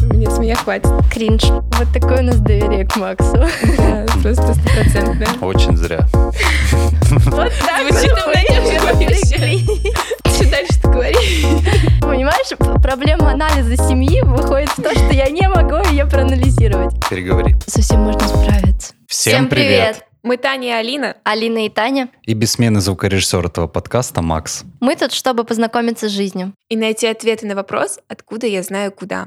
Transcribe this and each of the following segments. Мне с меня хватит. Кринж. Вот такое у нас доверие к Максу. Просто 100%. Очень зря. Вот так звучит у меня вообще. Что дальше-то говоришь? Понимаешь, проблема анализа семьи выходит в то, что я не могу ее проанализировать. Переговори. Совсем можно справиться. Всем привет! Мы Таня и Алина. Алина и Таня. И бессменный звукорежиссер этого подкаста Макс. Мы тут, чтобы познакомиться с жизнью. И найти ответы на вопрос, откуда я знаю куда.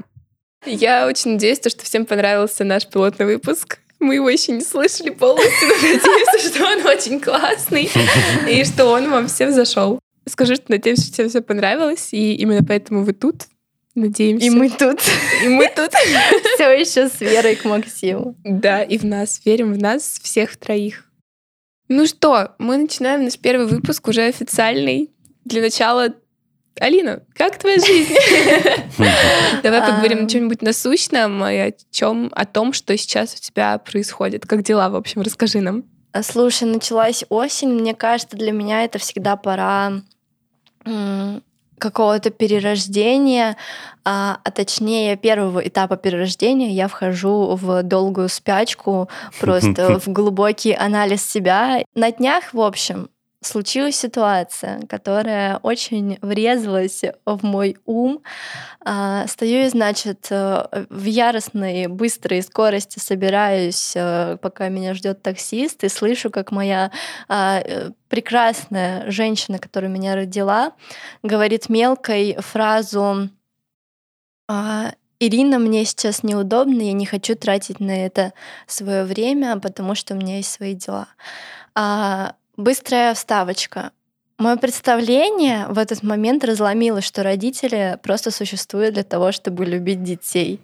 Я очень надеюсь, что всем понравился наш пилотный выпуск. Мы его еще не слышали полностью, но надеюсь, что он очень классный и что он вам всем зашел. Скажи, что надеюсь, что всем все понравилось, и именно поэтому вы тут. Надеемся. И мы тут. И мы тут. Все еще с верой к Максиму. Да, и в нас. Верим в нас всех троих. Ну что, мы начинаем наш первый выпуск, уже официальный. Для начала, Алина, как твоя жизнь? Давай поговорим о чем-нибудь насущном и о том, что сейчас у тебя происходит. Как дела, в общем, расскажи нам. Слушай, началась осень. Мне кажется, для меня это всегда пора какого-то перерождения, а точнее первого этапа перерождения. Я вхожу в долгую спячку, просто в глубокий анализ себя. На днях, в общем, случилась ситуация, которая очень врезалась в мой ум. Стою и, значит, в яростной, быстрой скорости собираюсь, пока меня ждет таксист, и слышу, как моя прекрасная женщина, которая меня родила, говорит мелкой фразу «Ирина, мне сейчас неудобно, я не хочу тратить на это свое время, потому что у меня есть свои дела». Быстрая вставочка. Мое представление в этот момент разломилось, что родители просто существуют для того, чтобы любить детей.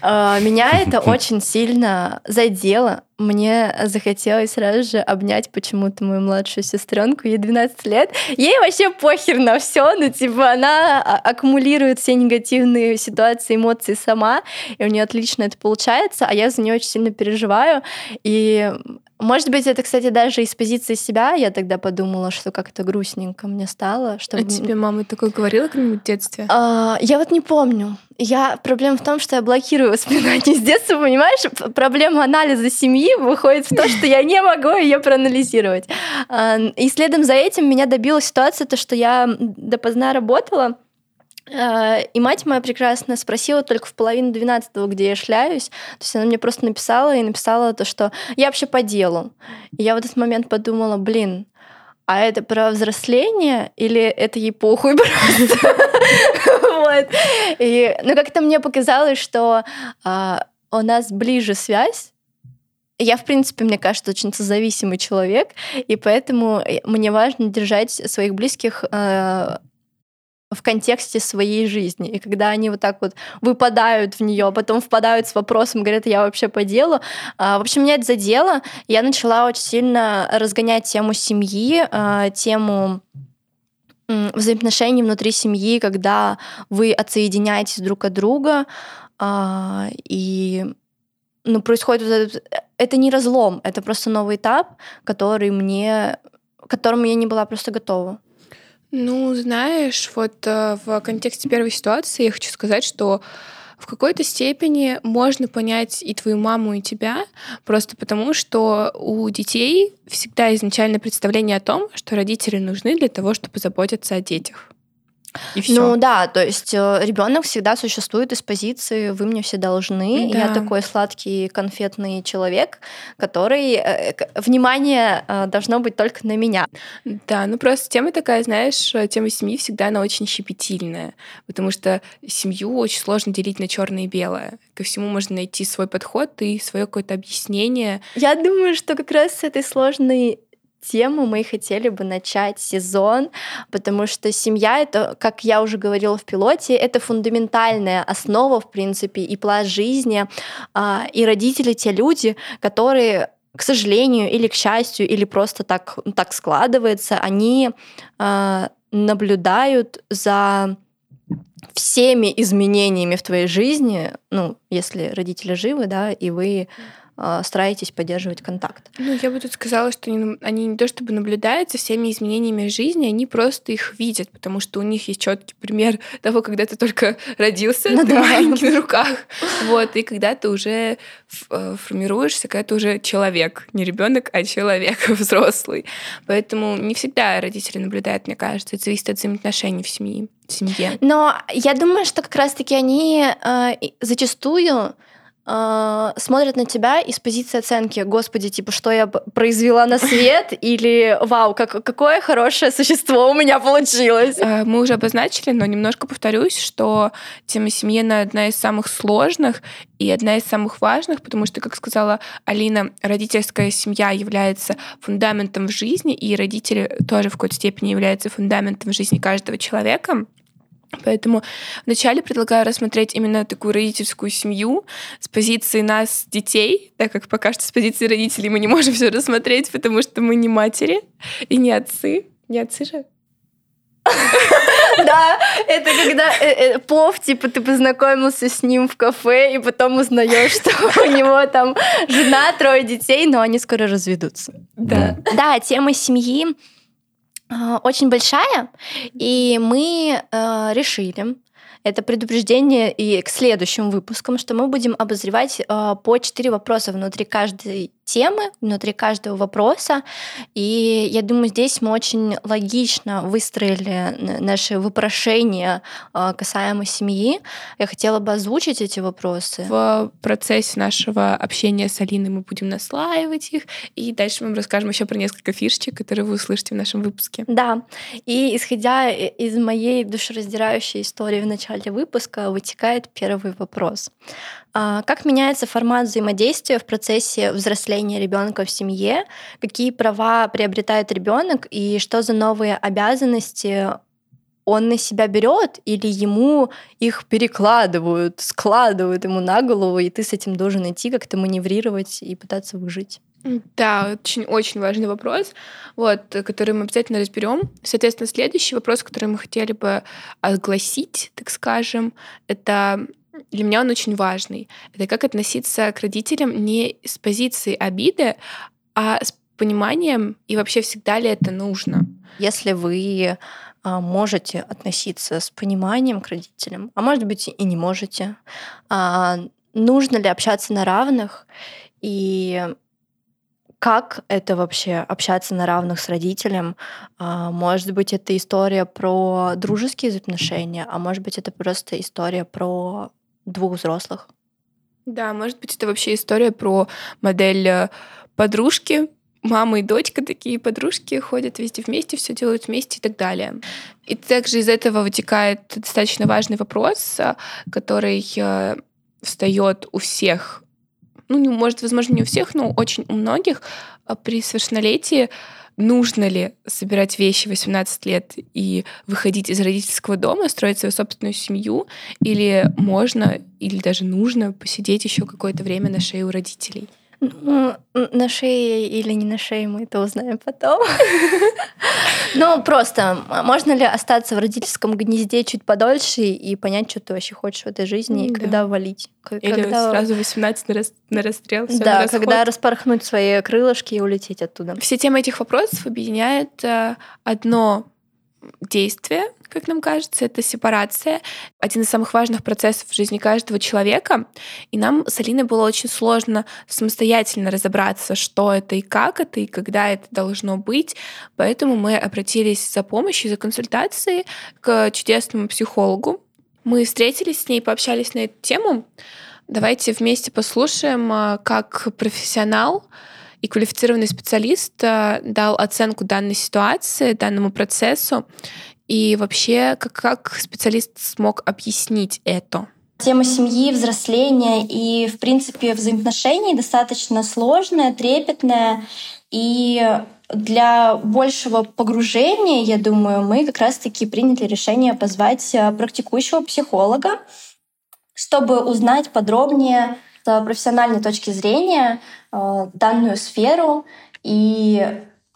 Меня это очень сильно задело. Мне захотелось сразу же обнять почему-то мою младшую сестренку, ей 12 лет. Ей вообще похер на все, но типа она аккумулирует все негативные ситуации, эмоции сама, и у нее отлично это получается, а я за нее очень сильно переживаю. И, может быть, это, кстати, даже из позиции себя я тогда подумала, что как-то грустненько мне стало. Что а тебе мама такое говорила когда-нибудь в детстве? Я вот не помню. Проблема в том, что я блокирую воспоминания с детства, понимаешь? Проблема анализа семьи выходит в то, что я не могу ее проанализировать. И следом за этим меня добила ситуация, то, что я допоздна работала, и мать моя прекрасно спросила только в половину 12-го, где я шляюсь. То есть она мне просто написала то, что я вообще по делу. И я в этот момент подумала, блин, а это про взросление или это ей похуй просто? Вот. И, как-то мне показалось, что у нас ближе связь. Я, в принципе, мне кажется, очень созависимый человек, и поэтому мне важно держать своих близких в контексте своей жизни. И когда они вот так вот выпадают в нее, потом впадают с вопросом, говорят, я вообще по делу. В общем, меня это задело. Я начала очень сильно разгонять тему семьи, тему взаимоотношений внутри семьи, когда вы отсоединяетесь друг от друга, и происходит вот этот... Это не разлом, это просто новый этап, к которому я не была просто готова. Знаешь, вот в контексте первой ситуации я хочу сказать, что в какой-то степени можно понять и твою маму, и тебя, просто потому, что у детей всегда изначально представление о том, что родители нужны для того, чтобы заботиться о детях. И всё. Да, то есть ребенок всегда существует из позиции «вы мне все должны». Да. Я такой сладкий конфетный человек, который, внимание должно быть только на меня. Да, просто тема такая, знаешь, тема семьи всегда она очень щепетильная, потому что семью очень сложно делить на черное и белое. Ко всему можно найти свой подход и свое какое-то объяснение. Я думаю, что как раз с этой сложной тему мы хотели бы начать сезон, потому что семья — это, как я уже говорила в пилоте, это фундаментальная основа, в принципе, и пласт жизни, и родители — те люди, которые, к сожалению, или к счастью, или просто так складывается, они наблюдают за всеми изменениями в твоей жизни, если родители живы, да, и вы стараетесь поддерживать контакт? Ну, я бы тут сказала, что они не то чтобы наблюдают за всеми изменениями жизни, они просто их видят, потому что у них есть четкий пример того, когда ты только родился, ну, ты маленький на руках, вот, и когда ты уже формируешься, когда ты уже человек, не ребенок, а человек взрослый. Поэтому не всегда родители наблюдают, мне кажется, это зависит от взаимоотношений в семье. Но я думаю, что как раз-таки они зачастую смотрят на тебя из позиции оценки. Господи, типа, что я произвела на свет? Или вау, какое хорошее существо у меня получилось? Мы уже обозначили, но немножко повторюсь, что тема семьи одна из самых сложных и одна из самых важных, потому что, как сказала Алина, родительская семья является фундаментом в жизни, и родители тоже в какой-то степени являются фундаментом в жизни каждого человека. Поэтому вначале предлагаю рассмотреть именно такую родительскую семью с позиции нас, детей, так как пока что с позиции родителей мы не можем все рассмотреть, потому что мы не матери и не отцы. Не отцы же? Да, это когда плов, типа, ты познакомился с ним в кафе, и потом узнаешь, что у него там жена, 3 детей, но они скоро разведутся. Да, тема семьи очень большая, и мы решили, это предупреждение и к следующим выпускам, что мы будем обозревать по 4 вопроса внутри каждой темы, внутри каждого вопроса, и я думаю, здесь мы очень логично выстроили наши вопрошения касаемо семьи. Я хотела бы озвучить эти вопросы. В процессе нашего общения с Алиной мы будем наслаивать их, и дальше мы расскажем еще про несколько фишечек, которые вы услышите в нашем выпуске. Да, и исходя из моей душераздирающей истории в начале выпуска вытекает первый вопрос. Как меняется формат взаимодействия в процессе взросления ребенка в семье? Какие права приобретает ребенок и что за новые обязанности он на себя берет или ему их перекладывают, складывают ему на голову, и ты с этим должен идти, как-то маневрировать и пытаться выжить? Да, очень-очень важный вопрос, вот, который мы обязательно разберем. Соответственно, следующий вопрос, который мы хотели бы огласить, так скажем, это для меня он очень важный. Это как относиться к родителям не с позиции обиды, а с пониманием, и вообще всегда ли это нужно. Если вы можете относиться с пониманием к родителям, а может быть и не можете, нужно ли общаться на равных, и как это вообще общаться на равных с родителем? Может быть, это история про дружеские отношения, а может быть, это просто история про 2 взрослых. Да, может быть, это вообще история про модель подружки. Мама и дочка такие подружки, ходят везде вместе, все делают вместе и так далее. И также из этого вытекает достаточно важный вопрос, который встает у всех. Ну, может, возможно, не у всех, но очень у многих при совершеннолетии нужно ли собирать вещи 18 лет и выходить из родительского дома, строить свою собственную семью, или можно, или даже нужно посидеть еще какое-то время на шее у родителей? Ну, на шее или не на шее мы это узнаем потом. Ну, просто, можно ли остаться в родительском гнезде чуть подольше и понять, что ты вообще хочешь в этой жизни, и когда валить? Или сразу 18 на расстрел. Да, когда распорхнуть свои крылышки и улететь оттуда. Все темы этих вопросов объединяет одно действие, как нам кажется, это сепарация, один из самых важных процессов в жизни каждого человека. И нам с Алиной было очень сложно самостоятельно разобраться, что это и как это, и когда это должно быть. Поэтому мы обратились за помощью, за консультацией к чудесному психологу. Мы встретились с ней, пообщались на эту тему. Давайте вместе послушаем, как профессионал и квалифицированный специалист дал оценку данной ситуации, данному процессу, и вообще, как специалист смог объяснить это. Тема семьи, взросления и, в принципе, взаимоотношений достаточно сложная, трепетная. И для большего погружения, я думаю, мы как раз-таки приняли решение позвать практикующего психолога, чтобы узнать подробнее с профессиональной точки зрения данную сферу и,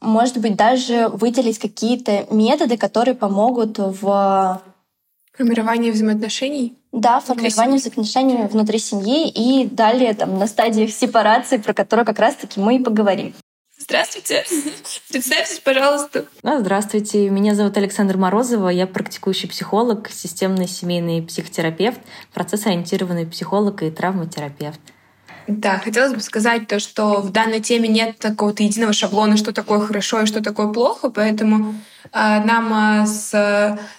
может быть, даже выделить какие-то методы, которые помогут в Формирование взаимоотношений? Да, формирование взаимоотношений внутри семьи и далее там, на стадиях сепарации, про которую как раз-таки мы и поговорим. Здравствуйте! Представьтесь, пожалуйста. Здравствуйте, меня зовут Александр Морозова, я практикующий психолог, системный семейный психотерапевт, процессоориентированный психолог и травматерапевт. Да, хотелось бы сказать то, что в данной теме нет какого-то единого шаблона, что такое хорошо и что такое плохо, поэтому нам,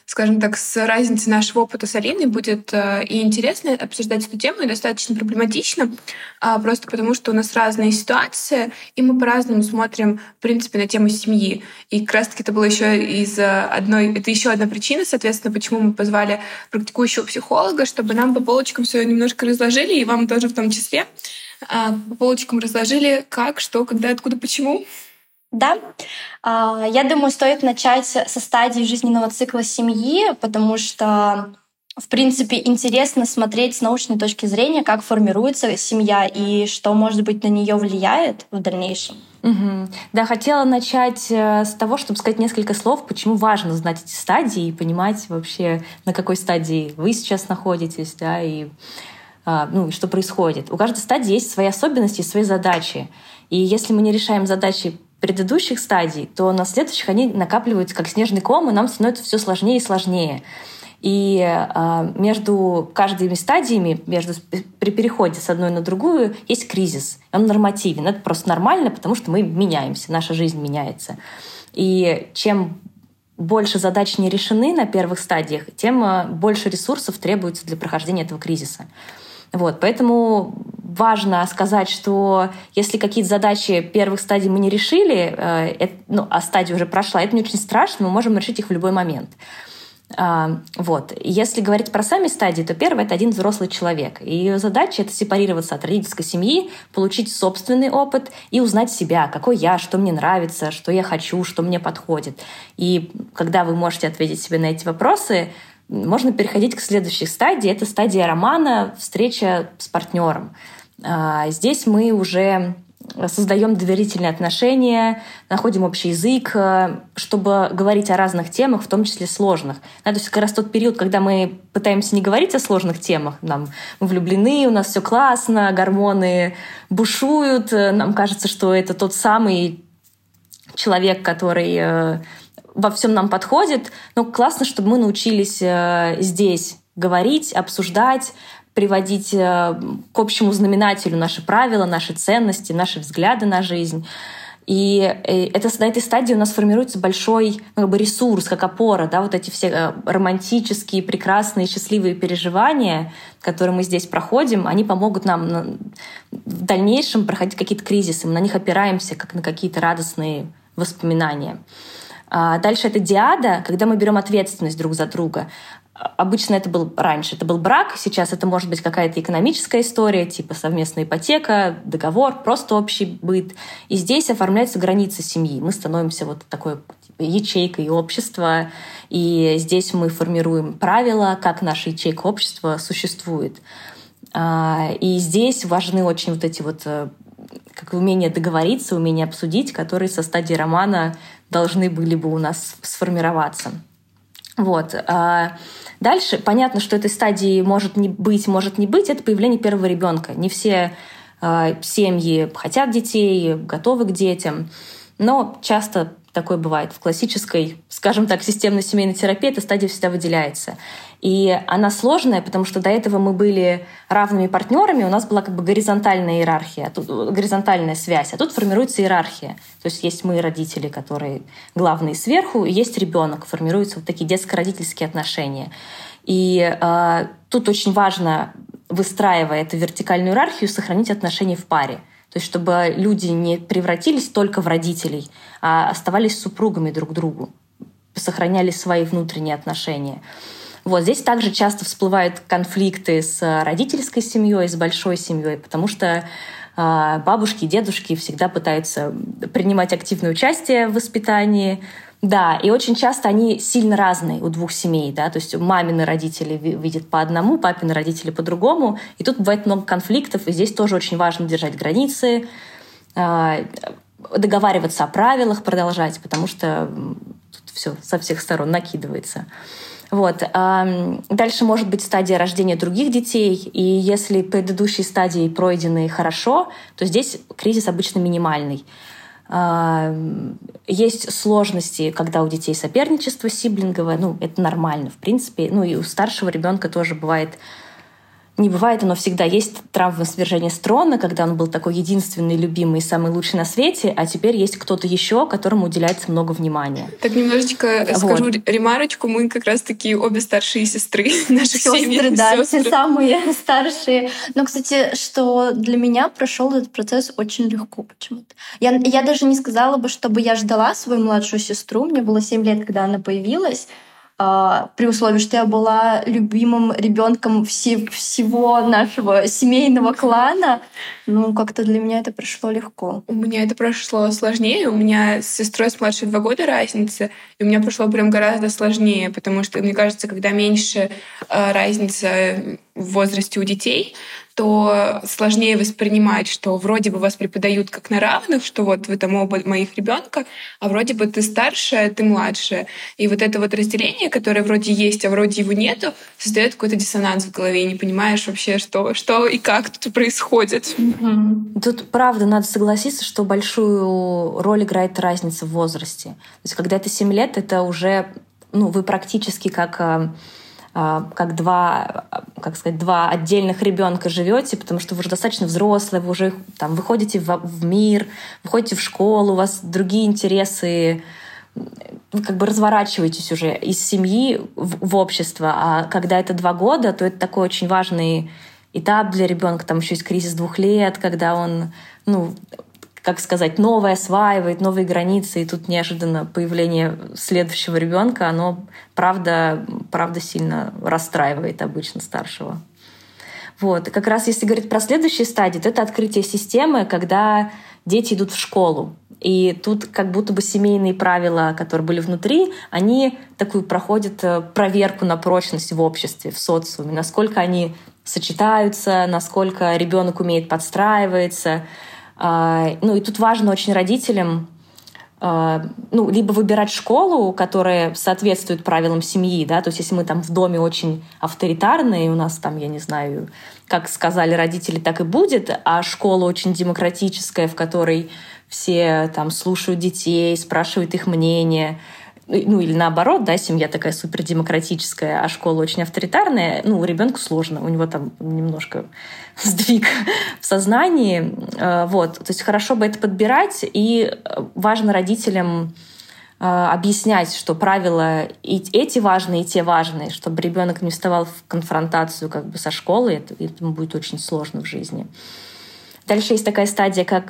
скажем так, с разницей нашего опыта с Алиной будет и интересно обсуждать эту тему, и достаточно проблематично, просто потому что у нас разные ситуации, и мы по-разному смотрим, в принципе, на тему семьи. И как раз-таки это было это еще одна причина, соответственно, почему мы позвали практикующего психолога, чтобы нам по полочкам все немножко разложили, и вам тоже в том числе. По полочкам разложили как, что, когда, откуда, почему. Да, я думаю, стоит начать со стадии жизненного цикла семьи, потому что, в принципе, интересно смотреть с научной точки зрения, как формируется семья и что, может быть, на нее влияет в дальнейшем. Угу. Да, хотела начать с того, чтобы сказать несколько слов, почему важно знать эти стадии и понимать вообще, на какой стадии вы сейчас находитесь, да, и что происходит. У каждой стадии есть свои особенности и свои задачи. И если мы не решаем задачи предыдущих стадий, то на следующих они накапливаются как снежный ком, и нам становится все сложнее и сложнее. И между каждыми стадиями, при переходе с одной на другую, есть кризис. Он нормативен. Это просто нормально, потому что мы меняемся, наша жизнь меняется. И чем больше задач не решены на первых стадиях, тем больше ресурсов требуется для прохождения этого кризиса. Вот, поэтому важно сказать, что если какие-то задачи первых стадий мы не решили, а стадия уже прошла, это не очень страшно, мы можем решить их в любой момент. Вот. Если говорить про сами стадии, то первая — это один взрослый человек. И ее задача — это сепарироваться от родительской семьи, получить собственный опыт и узнать себя, какой я, что мне нравится, что я хочу, что мне подходит. И когда вы можете ответить себе на эти вопросы, можно переходить к следующей стадии. Это стадия романа, встреча с партнером. Здесь мы уже создаем доверительные отношения, находим общий язык, чтобы говорить о разных темах, в том числе сложных. То есть как раз тот период, когда мы пытаемся не говорить о сложных темах. Нам мы влюблены, у нас все классно, гормоны бушуют. Нам кажется, что это тот самый человек, который во всем нам подходит. Но классно, чтобы мы научились здесь говорить, обсуждать, приводить к общему знаменателю наши правила, наши ценности, наши взгляды на жизнь. И на этой стадии у нас формируется большой ресурс, как опора, да, вот эти все романтические, прекрасные, счастливые переживания, которые мы здесь проходим, они помогут нам в дальнейшем проходить какие-то кризисы. Мы на них опираемся, как на какие-то радостные воспоминания. Дальше это диада, когда мы берем ответственность друг за друга. Обычно это был раньше, это был брак, сейчас это может быть какая-то экономическая история, типа совместная ипотека, договор, просто общий быт. И здесь оформляются границы семьи. Мы становимся вот такой ячейкой общества, и здесь мы формируем правила, как наша ячейка общества существует. И здесь важны очень вот эти вот как умение договориться, умение обсудить, которые со стадии романа должны были бы у нас сформироваться. Вот. Дальше понятно, что этой стадии может не быть. Это появление первого ребенка. Не все семьи хотят детей, готовы к детям. Но часто такое бывает. В классической, скажем так, системной семейной терапии эта стадия всегда выделяется. И она сложная, потому что до этого мы были равными партнерами, у нас была как бы горизонтальная иерархия, горизонтальная связь, а тут формируется иерархия. То есть есть мы, родители, которые главные сверху, и есть ребенок, формируются вот такие детско-родительские отношения. И тут очень важно, выстраивая эту вертикальную иерархию, сохранить отношения в паре. То есть чтобы люди не превратились только в родителей, а оставались супругами друг другу, сохраняли свои внутренние отношения. Вот здесь также часто всплывают конфликты с родительской семьей, с большой семьей, потому что бабушки и дедушки всегда пытаются принимать активное участие в воспитании. Да, и очень часто они сильно разные у двух семей, да, то есть мамины родители видят по одному, папины родители по-другому, и тут бывает много конфликтов, и здесь тоже очень важно держать границы, договариваться о правилах, продолжать, потому что тут все со всех сторон накидывается. Вот. Дальше может быть стадия рождения других детей, и если предыдущие стадии пройдены хорошо, то здесь кризис обычно минимальный. Есть сложности, когда у детей соперничество сиблинговое, ну, это нормально, в принципе. Ну, и у старшего ребенка тоже бывает... Не бывает, оно всегда есть травма свержения с трона, когда он был такой единственный, любимый, самый лучший на свете, а теперь есть кто-то еще, которому уделяется много внимания. Так, немножечко скажу ремарочку. Мы как раз-таки обе старшие сестры наших семей. Сестры, да, все самые старшие. Но, кстати, что для меня прошел этот процесс очень легко почему-то. Я даже не сказала бы, чтобы я ждала свою младшую сестру. Мне было 7 лет, когда она появилась. При условии, что я была любимым ребенком всего нашего семейного клана, ну, как-то для меня это прошло легко. У меня это прошло сложнее. У меня с сестрой с младшей 2 года разница, и у меня прошло прям гораздо сложнее, потому что, мне кажется, когда меньше разница в возрасте у детей, то сложнее воспринимать, что вроде бы вас преподают как на равных, что вот вы там оба моих ребенка, а вроде бы ты старшая, ты младшая. И вот это вот разделение, которое вроде есть, а вроде его нету, создает какой-то диссонанс в голове, и не понимаешь вообще, что и как тут происходит. Угу. Тут, правда, надо согласиться, что большую роль играет разница в возрасте. То есть когда это 7 лет, это уже, ну, вы практически как два отдельных ребенка живете, потому что вы уже достаточно взрослые, вы уже там выходите в мир, выходите в школу, у вас другие интересы, вы как бы разворачиваетесь уже из семьи в общество. А когда это 2 года, то это такой очень важный этап для ребенка. Там еще есть кризис 2 лет, когда он, ну, как сказать, новое осваивает, новые границы, и тут неожиданно появление следующего ребенка, оно, правда сильно расстраивает обычно старшего. Вот. И как раз если говорить про следующие стадии, то это открытие системы, когда дети идут в школу. И тут как будто бы семейные правила, которые были внутри, они такую проходят проверку на прочность в обществе, в социуме, насколько они сочетаются, насколько ребенок умеет подстраиваться. Ну и тут важно очень родителям либо выбирать школу, которая соответствует правилам семьи, да, то есть если мы там в доме очень авторитарные, у нас там, я не знаю, как сказали родители, так и будет, а школа очень демократическая, в которой все там слушают детей, спрашивают их мнение, ну или наоборот, да, семья такая супердемократическая, а школа очень авторитарная, ну, ребенку сложно, у него там немножко сдвиг в сознании, вот, то есть хорошо бы это подбирать, и важно родителям объяснять, что правила и эти важные, и те важные, чтобы ребенок не вставал в конфронтацию как бы со школой, это ему будет очень сложно в жизни. Дальше есть такая стадия, как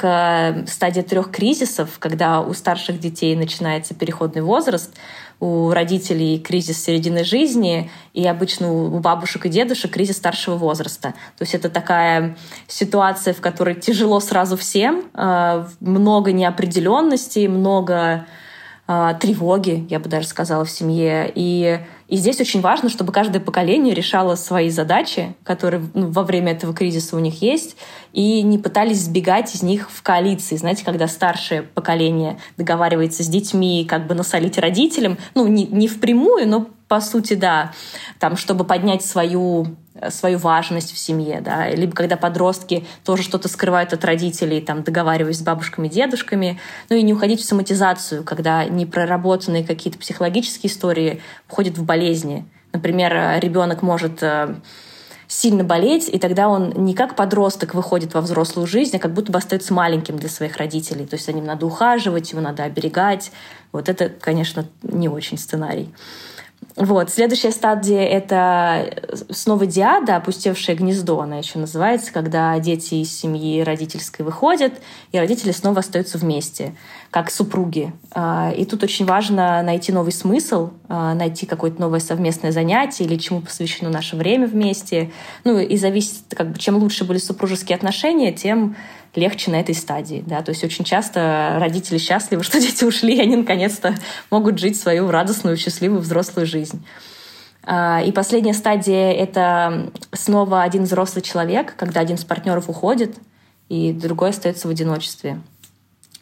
стадия 3 кризисов, когда у старших детей начинается переходный возраст, у родителей кризис середины жизни, и обычно у бабушек и дедушек кризис старшего возраста. То есть это такая ситуация, в которой тяжело сразу всем, много неопределенности, много тревоги, я бы даже сказала, в семье. И здесь очень важно, чтобы каждое поколение решало свои задачи, которые во время этого кризиса у них есть, и не пытались сбегать из них в коалиции. Знаете, когда старшее поколение договаривается с детьми, как бы насолить родителям, ну, не впрямую, но по сути, да, там, чтобы поднять свою важность в семье, да, либо когда подростки тоже что-то скрывают от родителей, там, договариваясь с бабушками и дедушками, ну и не уходить в соматизацию, когда непроработанные какие-то психологические истории входят в болезни. Например, ребенок может сильно болеть, и тогда он не как подросток выходит во взрослую жизнь, а как будто бы остается маленьким для своих родителей. То есть за ним надо ухаживать, его надо оберегать. Вот это, конечно, не очень сценарий. Вот. Следующая стадия — это снова диада, опустевшее гнездо, она еще называется, когда дети из семьи родительской выходят, и родители снова остаются вместе, как супруги. И тут очень важно найти новый смысл, найти какое-то новое совместное занятие или чему посвящено наше время вместе. Ну и зависит, как бы, чем лучше были супружеские отношения, тем легче на этой стадии, да, то есть очень часто родители счастливы, что дети ушли, и они наконец-то могут жить свою радостную, счастливую взрослую жизнь. И последняя стадия — это снова один взрослый человек, когда один из партнеров уходит, и другой остается в одиночестве.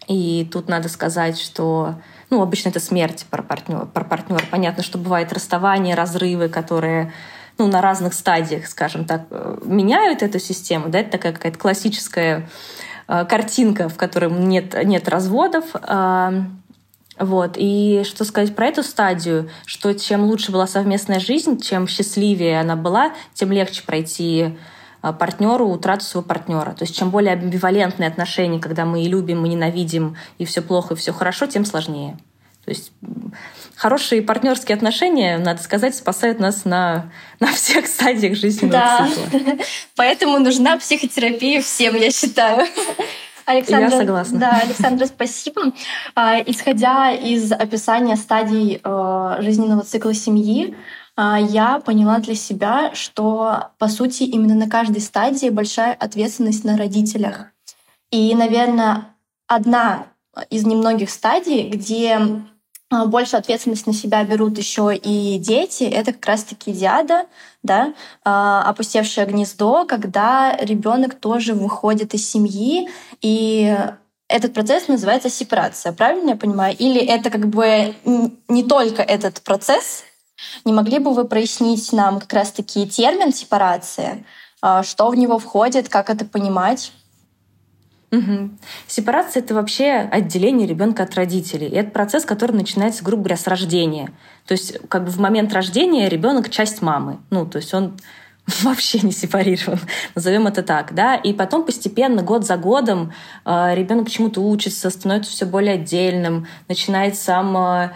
И тут надо сказать, что Ну, обычно это смерть про партнера. Про партнера понятно, что бывают расставания, разрывы, которые ну, на разных стадиях, скажем так, меняют эту систему. Да? Это такая какая-то классическая картинка, в которой нет разводов. Вот. И что сказать про эту стадию, что чем лучше была совместная жизнь, чем счастливее она была, тем легче пройти партнеру утрату своего партнера. То есть чем более амбивалентные отношения, когда мы и любим, и ненавидим, и все плохо, и все хорошо, тем сложнее. То есть хорошие партнерские отношения, надо сказать, спасают нас на всех стадиях жизненного цикла. Да, поэтому нужна психотерапия всем, я считаю. Александра, я согласна. Да, Александра, спасибо. Исходя из описания стадий жизненного цикла семьи, я поняла для себя, что, по сути, именно на каждой стадии большая ответственность на родителях. И, наверное, одна из немногих стадий, где больше ответственность на себя берут еще и дети, это как раз-таки диада, да, опустевшее гнездо, когда ребенок тоже выходит из семьи, и этот процесс называется сепарация, правильно я понимаю? Или это как бы не только этот процесс? Не могли бы вы прояснить нам как раз-таки термин сепарация, что в него входит, как это понимать? Угу. Сепарация — это вообще отделение ребенка от родителей. И это процесс, который начинается, грубо говоря, с рождения. То есть, как бы в момент рождения ребенок часть мамы. Ну, то есть он вообще не сепарирован, назовем это так, да. И потом постепенно, год за годом, ребенок чему-то учится, становится все более отдельным, начинает сам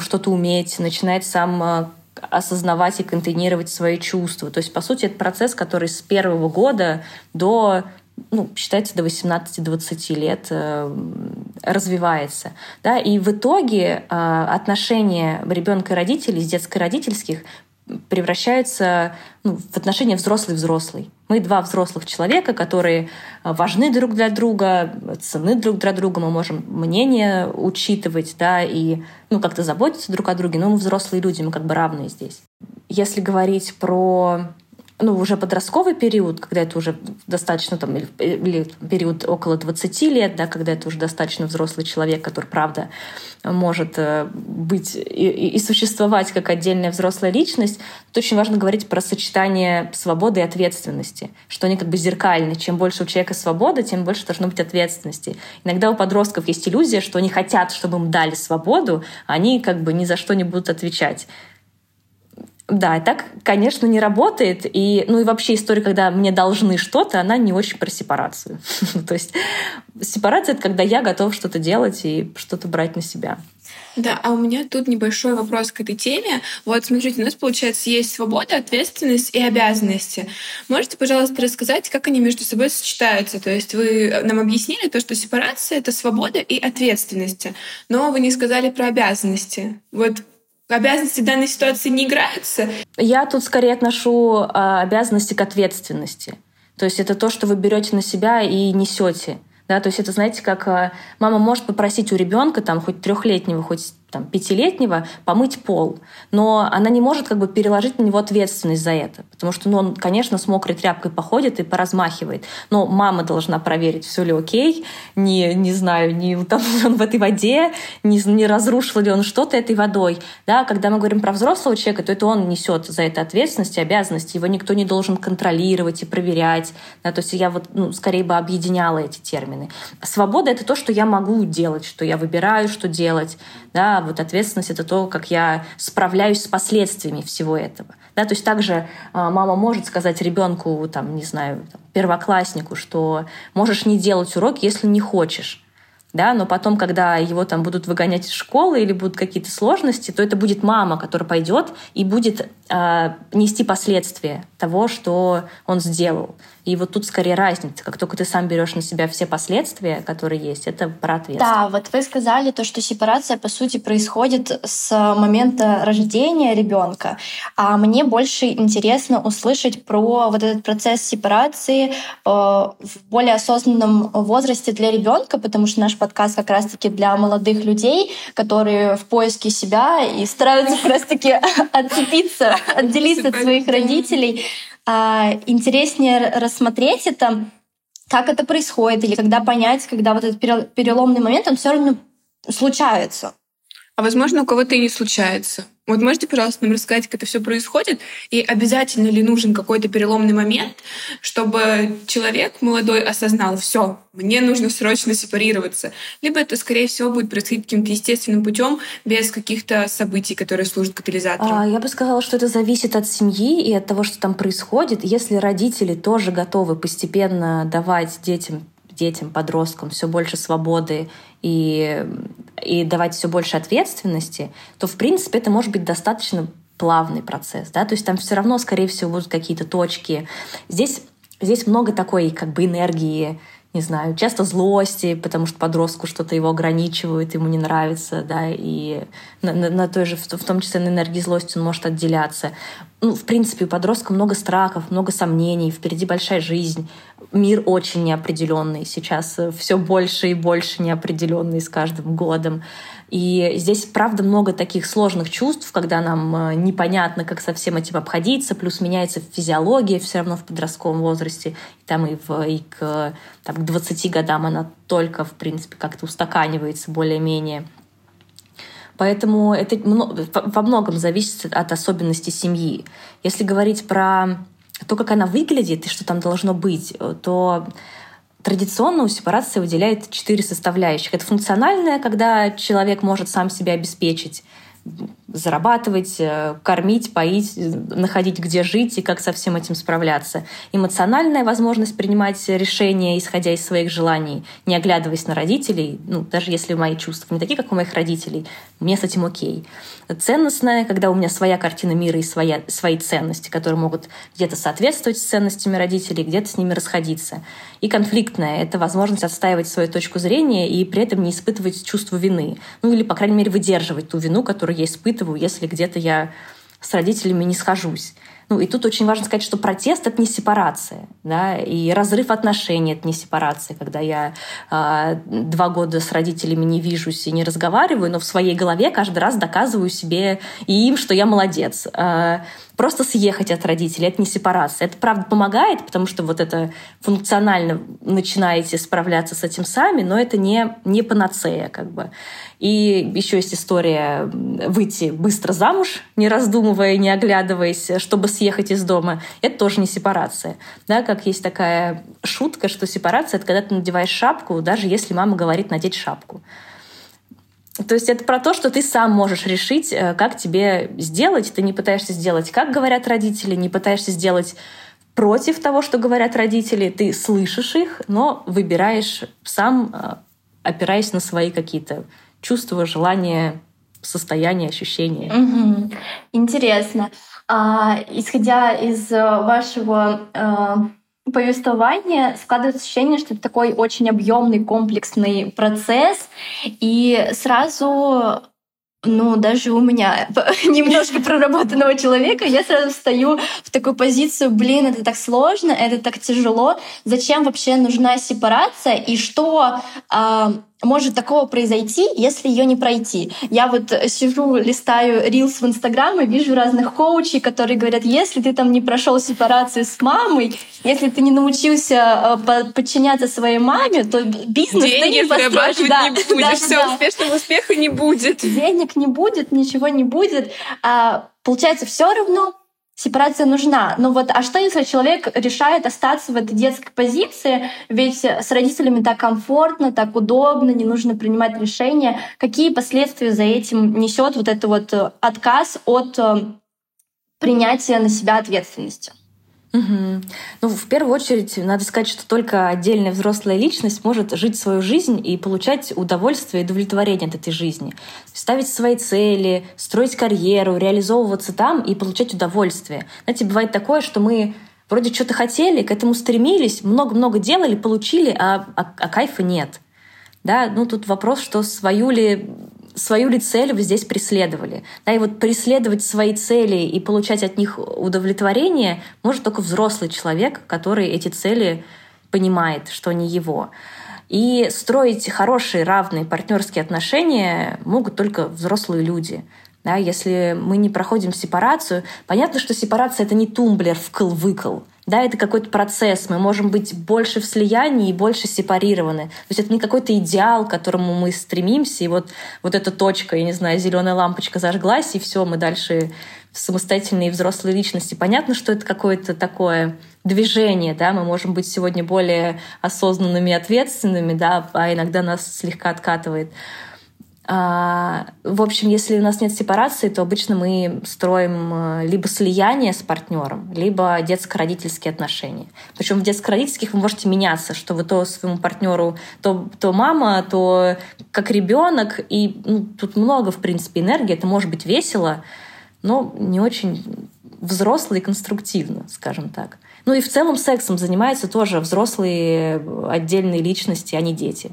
что-то уметь, начинает сам осознавать и контейнировать свои чувства. То есть, по сути, это процесс, который с первого года до считается, до 18-20 лет развивается. Да? И в итоге отношения ребенка и родителей с детско-родительских превращаются в отношения взрослый-взрослый. Мы два взрослых человека, которые важны друг для друга, ценны друг для друга, мы можем мнение учитывать, да, и как-то заботиться друг о друге, но мы взрослые люди, мы как бы равные здесь. Если говорить про уже подростковый период, когда это уже достаточно, или период около 20 лет, да, когда это уже достаточно взрослый человек, который, правда, может быть и существовать как отдельная взрослая личность, то очень важно говорить про сочетание свободы и ответственности, что они как бы зеркальны. Чем больше у человека свободы, тем больше должно быть ответственности. Иногда у подростков есть иллюзия, что они хотят, чтобы им дали свободу, а они как бы ни за что не будут отвечать. Да, и так, конечно, не работает. И вообще история, когда мне должны что-то, она не очень про сепарацию. То есть сепарация — это когда я готов что-то делать и что-то брать на себя. Да, а у меня тут небольшой вопрос к этой теме. Вот, смотрите, у нас, получается, есть свобода, ответственность и обязанности. Можете, пожалуйста, рассказать, как они между собой сочетаются? То есть вы нам объяснили то, что сепарация — это свобода и ответственность, но вы не сказали про обязанности. Вот обязанности в данной ситуации не играются? Я тут скорее отношу обязанности к ответственности. То есть это то, что вы берете на себя и несете. Да? То есть это, знаете, как мама может попросить у ребенка, хоть 3-летнего, хоть 5-летнего, помыть пол. Но она не может как бы переложить на него ответственность за это. Потому что он, конечно, с мокрой тряпкой походит и поразмахивает. Но мама должна проверить, все ли окей, не утонул ли он в этой воде, не разрушил ли он что-то этой водой. Да, когда мы говорим про взрослого человека, то это он несет за это ответственность и обязанность. Его никто не должен контролировать и проверять. Да, то есть я скорее бы объединяла эти термины. Свобода — это то, что я могу делать, что я выбираю, что делать. Да, ответственность — это то, как я справляюсь с последствиями всего этого. Да, то есть также мама может сказать ребенку, первокласснику, что можешь не делать урок, если не хочешь. Да, но потом, когда его будут выгонять из школы или будут какие-то сложности, то это будет мама, которая пойдет и будет нести последствия того, что он сделал. И вот тут скорее разница. Как только ты сам берешь на себя все последствия, которые есть, это про ответственность. Да, вот вы сказали то, что сепарация, по сути, происходит с момента рождения ребенка. А мне больше интересно услышать про вот этот процесс сепарации в более осознанном возрасте для ребенка, потому что наш подкаст как раз-таки для молодых людей, которые в поиске себя и стараются как раз-таки отцепиться, отделиться от своих родителей. Интереснее рассмотреть это, как это происходит, или когда понять, когда вот этот переломный момент, он все равно случается. а, возможно, у кого-то и не случается. Вот можете, пожалуйста, нам рассказать, как это все происходит? И обязательно ли нужен какой-то переломный момент, чтобы человек молодой осознал: все, мне нужно срочно сепарироваться? Либо это, скорее всего, будет происходить каким-то естественным путем, без каких-то событий, которые служат катализатором? Я бы сказала, что это зависит от семьи и от того, что там происходит. Если родители тоже готовы постепенно давать детям, подросткам все больше свободы и давать все больше ответственности, то, в принципе, это может быть достаточно плавный процесс, да, то есть там все равно, скорее всего, будут какие-то точки. Здесь много такой как бы энергии, не знаю, часто злости, потому что подростку что-то его ограничивают, ему не нравится, да, и на той же, в том числе на энергии злости он может отделяться. Ну, в принципе, у подростка много страхов, много сомнений, впереди большая жизнь, мир очень неопределенный, сейчас все больше и больше неопределенный с каждым годом. И здесь, правда, много таких сложных чувств, когда нам непонятно, как со всем этим обходиться, плюс меняется физиология все равно в подростковом возрасте, там к 20 годам она только, в принципе, как-то устаканивается более-менее. Поэтому это во многом зависит от особенностей семьи. Если говорить про то, как она выглядит и что там должно быть, то традиционно у сепарации выделяет 4 составляющих. Это функциональная, когда человек может сам себя обеспечить, зарабатывать, кормить, поить, находить, где жить и как со всем этим справляться. Эмоциональная возможность принимать решения, исходя из своих желаний, не оглядываясь на родителей, даже если мои чувства не такие, как у моих родителей, мне с этим окей. Ценностная, когда у меня своя картина мира и свои ценности, которые могут где-то соответствовать с ценностями родителей, где-то с ними расходиться. И конфликтная — это возможность отстаивать свою точку зрения и при этом не испытывать чувство вины. Или, по крайней мере, выдерживать ту вину, которую я испытываю, если где-то я с родителями не схожусь. И тут очень важно сказать, что протест — это не сепарация, да, и разрыв отношений — это не сепарация, когда я 2 года с родителями не вижусь и не разговариваю, но в своей голове каждый раз доказываю себе и им, что я молодец. Просто съехать от родителей — это не сепарация. Это, правда, помогает, потому что вот это функционально начинаете справляться с этим сами, но это не панацея, как бы. И еще есть история выйти быстро замуж, не раздумывая, не оглядываясь, чтобы съехать из дома. Это тоже не сепарация. Да, как есть такая шутка, что сепарация — это когда ты надеваешь шапку, даже если мама говорит надеть шапку. То есть это про то, что ты сам можешь решить, как тебе сделать. Ты не пытаешься сделать, как говорят родители, не пытаешься сделать против того, что говорят родители. Ты слышишь их, но выбираешь сам, опираясь на свои какие-то чувства, желания, состояния, ощущения. Угу. Интересно. Исходя из вашего повествования, складывается ощущение, что это такой очень объемный, комплексный процесс, и сразу, даже у меня немножко проработанного человека, я сразу встаю в такую позицию: блин, это так сложно, это так тяжело, зачем вообще нужна сепарация, и что может такого произойти, если ее не пройти? Я вот сижу, листаю рилс в Инстаграм и вижу разных коучей, которые говорят: если ты там не прошел сепарацию с мамой, если ты не научился подчиняться своей маме, то бизнес денег ты не построишь. Да, не будешь, да, все, да. Успешного успеха не будет. Денег не будет, ничего не будет. Получается, все равно сепарация нужна. А что, если человек решает остаться в этой детской позиции? Ведь с родителями так комфортно, так удобно, не нужно принимать решения. Какие последствия за этим несет этот отказ от принятия на себя ответственности? Угу. В первую очередь, надо сказать, что только отдельная взрослая личность может жить свою жизнь и получать удовольствие и удовлетворение от этой жизни. Ставить свои цели, строить карьеру, реализовываться там и получать удовольствие. Знаете, бывает такое, что мы вроде что-то хотели, к этому стремились, много-много делали, получили, а кайфа нет. Да? Тут вопрос, что свою ли цель вы здесь преследовали. Да, и преследовать свои цели и получать от них удовлетворение может только взрослый человек, который эти цели понимает, что они его. И строить хорошие, равные партнерские отношения могут только взрослые люди. Да, если мы не проходим сепарацию, понятно, что сепарация — это не тумблер вкл-выкл. Да, это какой-то процесс, мы можем быть больше в слиянии и больше сепарированы. То есть это не какой-то идеал, к которому мы стремимся, и вот эта точка, я не знаю, зеленая лампочка зажглась, и все, мы дальше самостоятельные взрослые личности. Понятно, что это какое-то такое движение, да, мы можем быть сегодня более осознанными, ответственными, да, а иногда нас слегка откатывает. В общем, если у нас нет сепарации, то обычно мы строим либо слияние с партнером, либо детско-родительские отношения. Причем в детско-родительских вы можете меняться, что вы то своему партнеру, то мама, то как ребенок, и тут много, в принципе, энергии. Это может быть весело, но не очень взросло и конструктивно, скажем так. Ну и в целом сексом занимаются тоже взрослые отдельные личности, а не дети.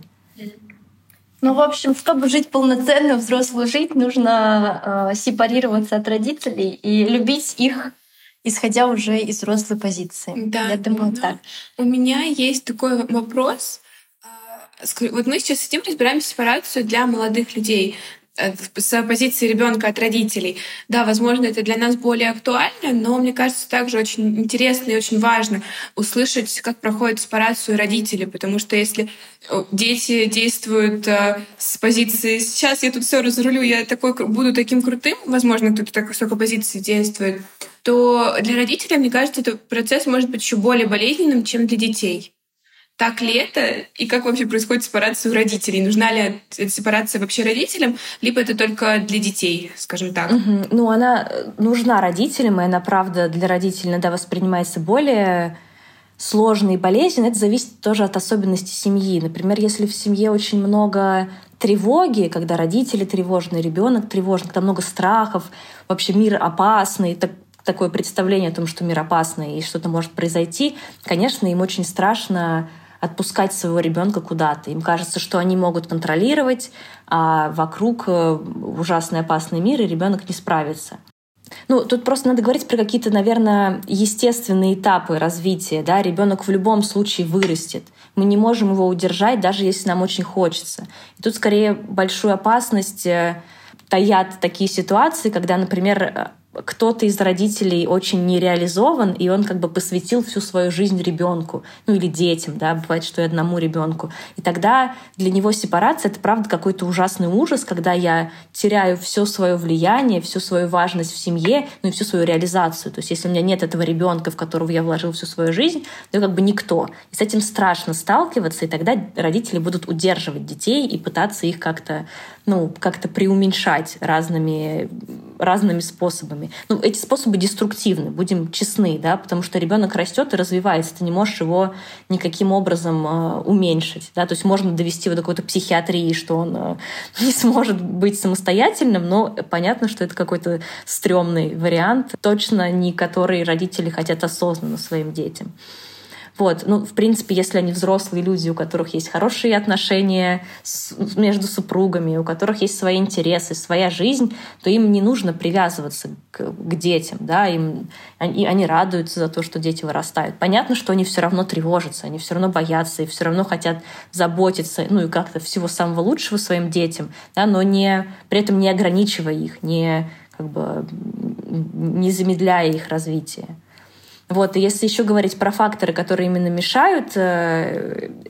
Ну, в общем, чтобы жить полноценную взрослую жизнь, нужно сепарироваться от родителей и любить их, исходя уже из взрослой позиции. Да, я думаю, да. Так. У меня есть такой вопрос. Вот мы сейчас с этим разбираем сепарацию для молодых людей с позиции ребенка от родителей. Да, возможно, это для нас более актуально, но мне кажется, также очень интересно и очень важно услышать, как проходит сепарацию родителей, потому что если дети действуют с позиции «сейчас я тут все разрулю, я такой буду таким крутым», возможно, кто-то так высокой позиции действует, то для родителей, мне кажется, этот процесс может быть еще более болезненным, чем для детей. Так ли это? И как вообще происходит сепарация у родителей? Нужна ли сепарация вообще родителям, либо это только для детей, скажем так? Угу. Ну, она нужна родителям, и она, правда, для родителей иногда воспринимается более сложной и болезненной. Это зависит тоже от особенностей семьи. Например, если в семье очень много тревоги, когда родители тревожны, ребенок тревожен, когда много страхов, вообще мир опасный, такое представление о том, что мир опасный и что-то может произойти, конечно, им очень страшно отпускать своего ребенка куда-то. Им кажется, что они могут контролировать, а вокруг ужасный опасный мир, и ребенок не справится. Ну, тут просто надо говорить про какие-то, наверное, естественные этапы развития. Да? Ребенок в любом случае вырастет. Мы не можем его удержать, даже если нам очень хочется. И тут скорее большую опасность таят такие ситуации, когда, например, кто-то из родителей очень нереализован, и он как бы посвятил всю свою жизнь ребенку, ну или детям, да, бывает, что и одному ребенку. И тогда для него сепарация — это, правда, какой-то ужасный ужас, когда я теряю все свое влияние, всю свою важность в семье, ну и всю свою реализацию. То есть если у меня нет этого ребенка, в которого я вложил всю свою жизнь, то как бы никто. И с этим страшно сталкиваться, и тогда родители будут удерживать детей и пытаться их как-то, ну, как-то преуменьшать разными способами. Ну, эти способы деструктивны, будем честны, да, потому что ребенок растет и развивается, ты не можешь его никаким образом уменьшить, да, то есть можно довести его до какой-то психиатрии, что он не сможет быть самостоятельным, но понятно, что это какой-то стрёмный вариант, точно не который родители хотят осознанно своим детям. Вот. Ну, в принципе, если они взрослые люди, у которых есть хорошие отношения между супругами, у которых есть свои интересы, своя жизнь, то им не нужно привязываться к детям. Да? Они радуются за то, что дети вырастают. Понятно, что они все равно тревожатся, они все равно боятся и все равно хотят заботиться, ну и как-то всего самого лучшего своим детям, да? Но при этом не ограничивая их, не замедляя их развитие. Вот, и если еще говорить про факторы, которые именно мешают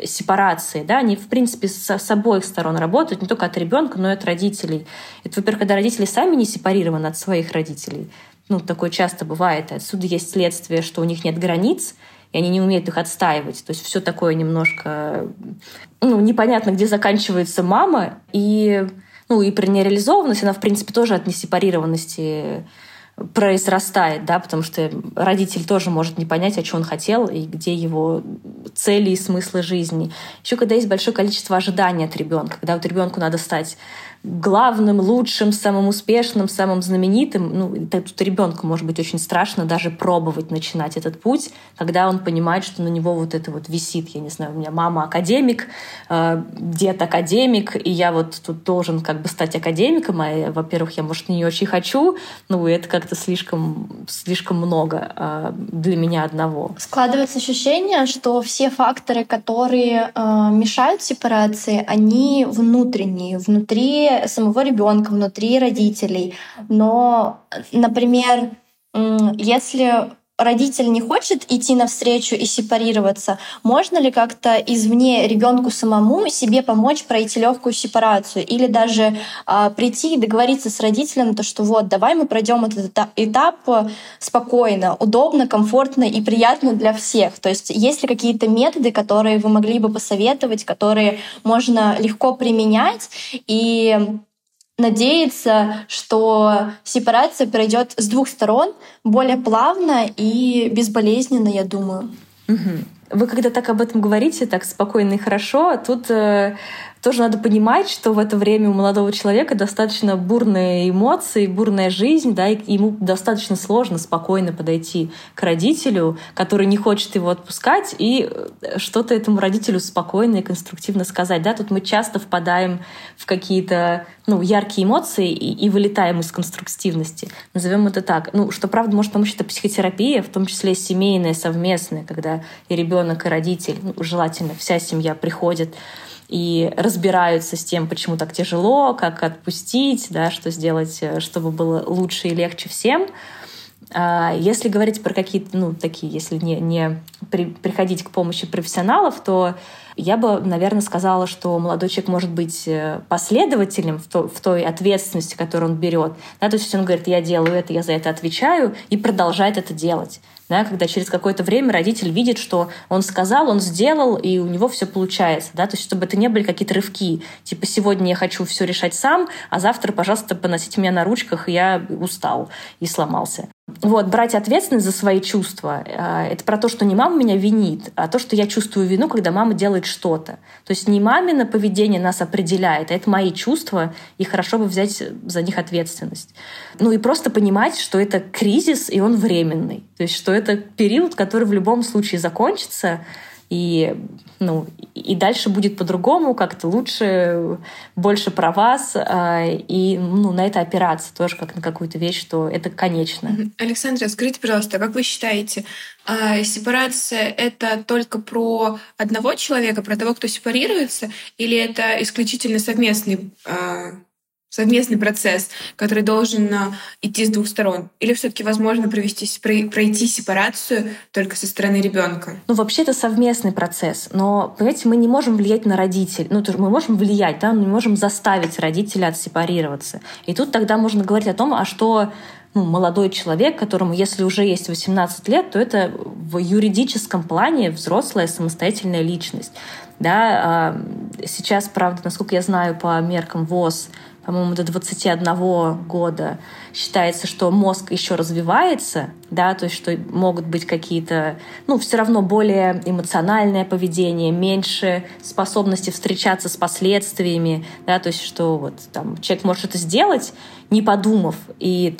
сепарации, да, они, в принципе, с обоих сторон работают, не только от ребенка, но и от родителей. Это, во-первых, когда родители сами не сепарированы от своих родителей. Ну, такое часто бывает. Отсюда есть следствие, что у них нет границ, и они не умеют их отстаивать. То есть все такое немножко... Ну, непонятно, где заканчивается мама. И про нереализованность, она, в принципе, тоже от несепарированности произрастает, да, потому что родитель тоже может не понять, о чем он хотел и где его цели и смыслы жизни. Еще когда есть большое количество ожиданий от ребенка, когда вот ребенку надо стать главным, лучшим, самым успешным, самым знаменитым, ну, тут ребенку может быть очень страшно даже пробовать начинать этот путь, когда он понимает, что на него вот это вот висит, я не знаю, у меня мама академик, дед академик, и я вот тут должен как бы стать академиком, а, во-первых, я, может, не очень хочу, ну, это как-то слишком много для меня одного. Складывается ощущение, что все факторы, которые мешают сепарации, они внутренние, внутри самого ребенка, внутри родителей. Но, например, если родитель не хочет идти навстречу и сепарироваться, можно ли как-то извне ребенку самому себе помочь пройти легкую сепарацию или даже прийти и договориться с родителем, то, что вот, давай мы пройдем этот этап спокойно, удобно, комфортно и приятно для всех. То есть есть ли какие-то методы, которые вы могли бы посоветовать, которые можно легко применять и надеяться, что сепарация пройдет с двух сторон более плавно и безболезненно, я думаю. Вы когда так об этом говорите, так спокойно и хорошо, тут тоже надо понимать, что в это время у молодого человека достаточно бурные эмоции, бурная жизнь, да, и ему достаточно сложно спокойно подойти к родителю, который не хочет его отпускать, и что-то этому родителю спокойно и конструктивно сказать. Да? Тут мы часто впадаем в какие-то яркие эмоции и вылетаем из конструктивности. Назовем это так. Что, правда, может помочь, это психотерапия, в том числе семейная, совместная, когда и ребенок, и родитель, желательно вся семья приходит и разбираются с тем, почему так тяжело, как отпустить, да, что сделать, чтобы было лучше и легче всем. Если говорить про какие-то, такие, если не приходить к помощи профессионалов, то я бы, наверное, сказала, что молодой человек может быть последовательным в той ответственности, которую он берет. Да, то есть он говорит, я делаю это, я за это отвечаю, и продолжает это делать. Да, когда через какое-то время родитель видит, что он сказал, он сделал, и у него все получается. Да, то есть чтобы это не были какие-то рывки. Типа сегодня я хочу все решать сам, а завтра, пожалуйста, поносите меня на ручках, я устал и сломался. Брать ответственность за свои чувства — это про то, что не мама меня винит, а то, что я чувствую вину, когда мама делает что-то. То есть не мамино поведение нас определяет, а это мои чувства, и хорошо бы взять за них ответственность. И просто понимать, что это кризис, и он временный. То есть что это период, который в любом случае закончится, и дальше будет по-другому, как-то лучше, больше про вас, и на это опираться тоже как на какую-то вещь, что это конечно. Александра, скажите, пожалуйста, как вы считаете, сепарация — это только про одного человека, про того, кто сепарируется, или это исключительно совместный процесс, который должен идти с двух сторон? Или все-таки возможно пройти сепарацию только со стороны ребенка? Вообще это совместный процесс. Но, понимаете, мы не можем влиять на родителя. Мы можем влиять, да, мы не можем заставить родителя отсепарироваться. И тут тогда можно говорить о том, а что молодой человек, которому, если уже есть 18 лет, то это в юридическом плане взрослая самостоятельная личность. Да, сейчас, правда, насколько я знаю, по меркам ВОЗ, по-моему, до 21 года считается, что мозг еще развивается, да, то есть что могут быть какие-то, все равно более эмоциональное поведение, меньше способности встречаться с последствиями, да, то есть что человек может это сделать, не подумав, и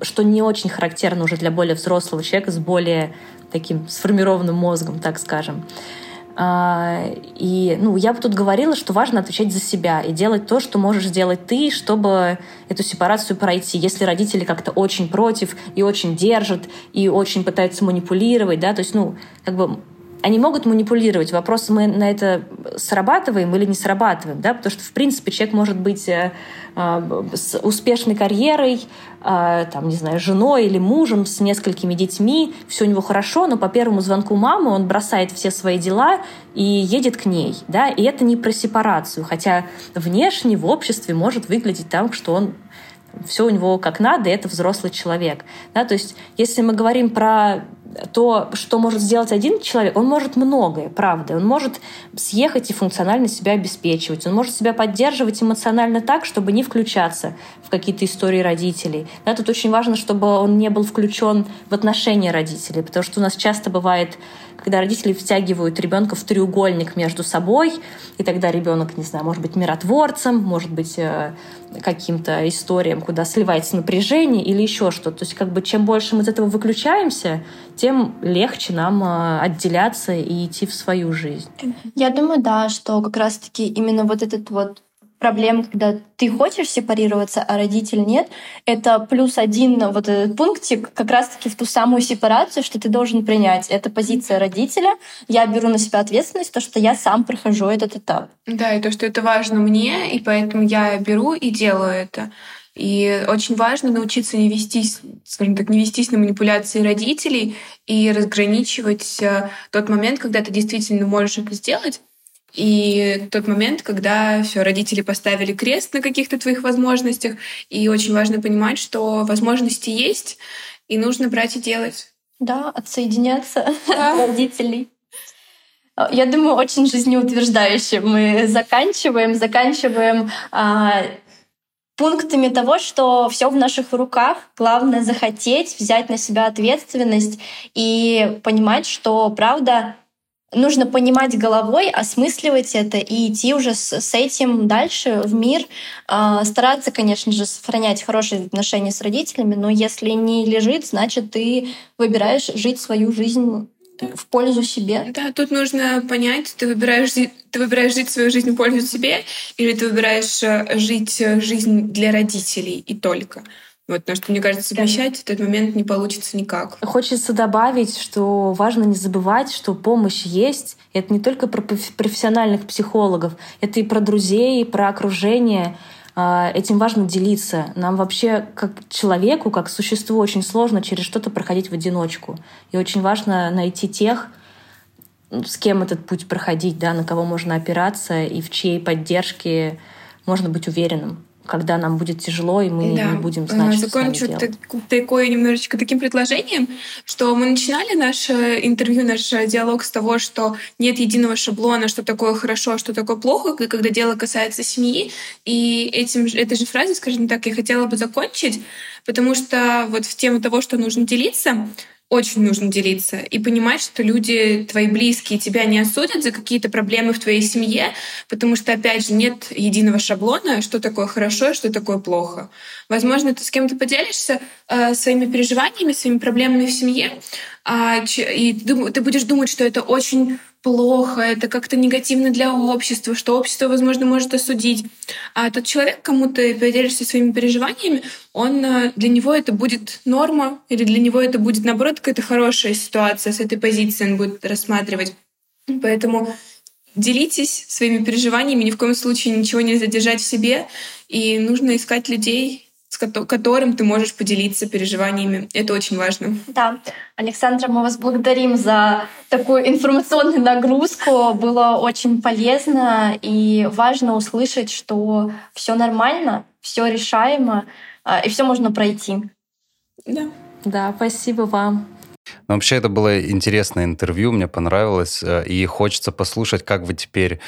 что не очень характерно уже для более взрослого человека с более таким сформированным мозгом, так скажем. И я бы тут говорила, что важно отвечать за себя и делать то, что можешь сделать ты, чтобы эту сепарацию пройти. Если родители как-то очень против и очень держат, и очень пытаются манипулировать, да, то есть, они могут манипулировать. Вопрос, мы на это срабатываем или не срабатываем, да, потому что, в принципе, человек может быть с успешной карьерой, женой или мужем, с несколькими детьми, все у него хорошо, но по первому звонку мамы он бросает все свои дела и едет к ней, да, и это не про сепарацию, хотя внешне в обществе может выглядеть так, что он все у него как надо, и это взрослый человек, да, то есть если мы говорим про то, что может сделать один человек, он может многое, правда. Он может съехать и функционально себя обеспечивать. Он может себя поддерживать эмоционально так, чтобы не включаться в какие-то истории родителей. Да, тут очень важно, чтобы он не был включен в отношения родителей, потому что у нас часто бывает, когда родители втягивают ребенка в треугольник между собой, и тогда ребенок, не знаю, может быть миротворцем, может быть каким-то историям, куда сливается напряжение или еще что-то. То есть чем больше мы из этого выключаемся, тем легче нам отделяться и идти в свою жизнь. Я думаю, да, что как раз-таки именно эта проблема, когда ты хочешь сепарироваться, а родитель нет, это плюс один этот пунктик как раз-таки в ту самую сепарацию, что ты должен принять. Это позиция родителя. Я беру на себя ответственность, то, что я сам прохожу этот этап. Да, и то, что это важно мне, и поэтому я беру и делаю это. И очень важно научиться не вестись, скажем так, не вестись на манипуляции родителей и разграничивать тот момент, когда ты действительно можешь это сделать, и тот момент, когда все, родители поставили крест на каких-то твоих возможностях. И очень важно понимать, что возможности есть, и нужно брать и делать. Да, отсоединяться от родителей. Я думаю, очень жизнеутверждающе мы заканчиваем пунктами того, что все в наших руках. Главное захотеть, взять на себя ответственность и понимать, что правда нужно понимать головой, осмысливать это и идти уже с этим дальше в мир. Стараться, конечно же, сохранять хорошие отношения с родителями, но если не лежит, значит, ты выбираешь жить свою жизнь в пользу себе. Да, тут нужно понять, ты выбираешь жить свою жизнь в пользу себе или ты выбираешь жить жизнь для родителей и только. Вот, потому что, мне кажется, совмещать этот момент не получится никак. Хочется добавить, что важно не забывать, что помощь есть. Это не только про профессиональных психологов, это и про друзей, и про окружение. Этим важно делиться. Нам вообще, как человеку, как существу, очень сложно через что-то проходить в одиночку. И очень важно найти тех, с кем этот путь проходить, да, на кого можно опираться и в чьей поддержке можно быть уверенным, когда нам будет тяжело, и мы не будем знать, что с нами делать. Закончу такое немножечко таким предложением, что мы начинали наше интервью, наш диалог с того, что нет единого шаблона, что такое хорошо, что такое плохо, когда дело касается семьи. И этой же фразой, скажем так, я хотела бы закончить, потому что вот в тему того, что нужно делиться, очень нужно делиться и понимать, что люди, твои близкие, тебя не осудят за какие-то проблемы в твоей семье, потому что, опять же, нет единого шаблона, что такое хорошо, что такое плохо. Возможно, ты с кем-то поделишься своими переживаниями, своими проблемами в семье, и ты будешь думать, что это очень плохо, это как-то негативно для общества, что общество, возможно, может осудить. А тот человек, кому ты поделишься своими переживаниями, для него это будет норма, или для него это будет, наоборот, какая-то хорошая ситуация, с этой позиции он будет рассматривать. Поэтому делитесь своими переживаниями, ни в коем случае ничего нельзя держать в себе, и нужно искать людей, с которым ты можешь поделиться переживаниями. Это очень важно. Да. Александра, мы вас благодарим за такую информационную нагрузку. Было очень полезно и важно услышать, что все нормально, все решаемо и все можно пройти. Да. Да, спасибо вам. Но вообще это было интересное интервью, мне понравилось, и хочется послушать, как вы теперь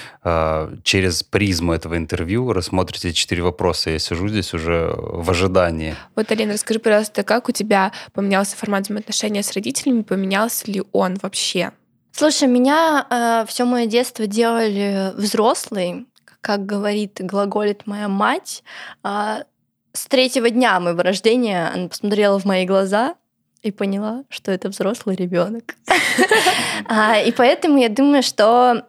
через призму этого интервью рассмотрите 4 вопроса. Я сижу здесь уже в ожидании. Вот, Алина, расскажи, пожалуйста, как у тебя поменялся формат взаимоотношения с родителями, поменялся ли он вообще? Слушай, меня все мое детство делали взрослые, как глаголит моя мать. С 3-го дня моего рождения она посмотрела в мои глаза и поняла, что это взрослый ребенок. И поэтому я думаю, что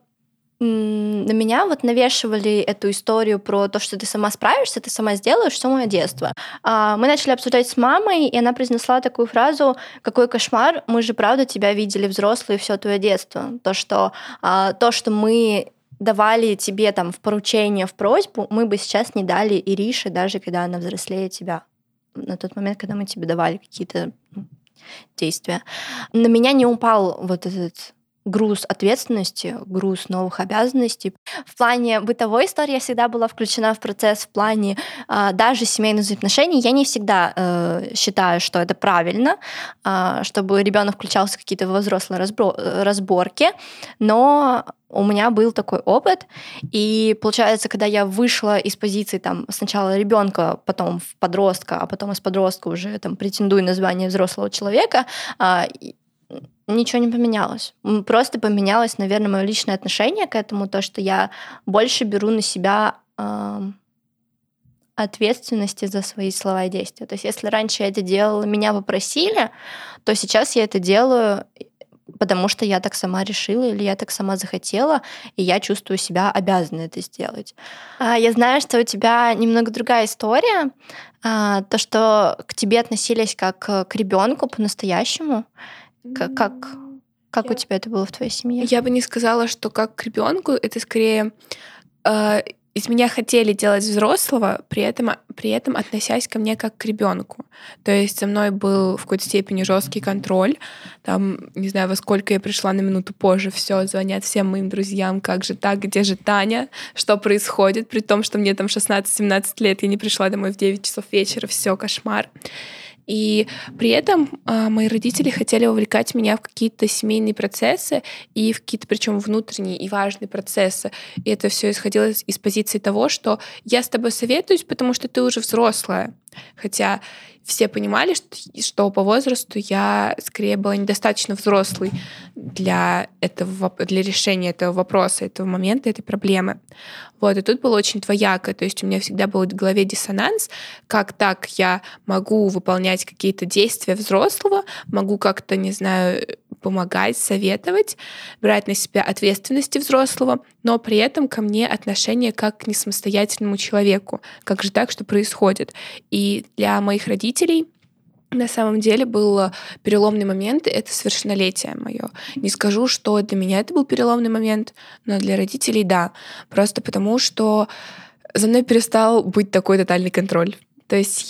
на меня вот навешивали эту историю про то, что ты сама справишься, ты сама сделаешь, все мое детство. Мы начали обсуждать с мамой, и она произнесла такую фразу: «Какой кошмар, мы же правда тебя видели взрослые все твое детство». То, что мы давали тебе там в поручение, в просьбу, мы бы сейчас не дали Ирише, даже когда она взрослее тебя. На тот момент, когда мы тебе давали какие-то действия. На меня не упал вот этот груз ответственности, груз новых обязанностей. В плане бытовой истории я всегда была включена в процесс, в плане даже семейных взаимоотношений. Я не всегда считаю, что это правильно, чтобы ребенок включался в какие-то взрослые разборки, но у меня был такой опыт, и получается, когда я вышла из позиции там, сначала ребенка, потом в подростка, а потом из подростка уже там, претендую на звание взрослого человека, ничего не поменялось. Просто поменялось, наверное, мое личное отношение к этому, то, что я больше беру на себя ответственности за свои слова и действия. То есть если раньше я это делала, меня попросили, то сейчас я это делаю, потому что я так сама решила или я так сама захотела, и я чувствую себя обязанной это сделать. Я знаю, что у тебя немного другая история, то, что к тебе относились как к ребенку по-настоящему. Как у тебя это было в твоей семье? Я бы не сказала, что как к ребенку, это скорее из меня хотели делать взрослого, при этом относясь ко мне как к ребенку. То есть со мной был в какой-то степени жесткий контроль. Там, не знаю, во сколько я пришла на минуту позже, все, звонят всем моим друзьям, как же так, где же Таня, что происходит, при том, что мне там 16-17 лет, я не пришла домой в 9 часов вечера, все, кошмар. И при этом мои родители хотели вовлекать меня в какие-то семейные процессы и в какие-то, причем внутренние и важные процессы. И это все исходило из позиции того, что я с тобой советуюсь, потому что ты уже взрослая. Хотя все понимали, что по возрасту я скорее была недостаточно взрослой для решения этого вопроса, этого момента, этой проблемы. Вот, и тут было очень двояко. То есть у меня всегда был в голове диссонанс, как так я могу выполнять какие-то действия взрослого, могу как-то, не знаю, помогать, советовать, брать на себя ответственности взрослого, но при этом ко мне отношение как к несамостоятельному человеку. Как же так, что происходит? И для моих родителей на самом деле был переломный момент — это совершеннолетие мое. Не скажу, что для меня это был переломный момент, но для родителей — да. Просто потому, что за мной перестал быть такой тотальный контроль. То есть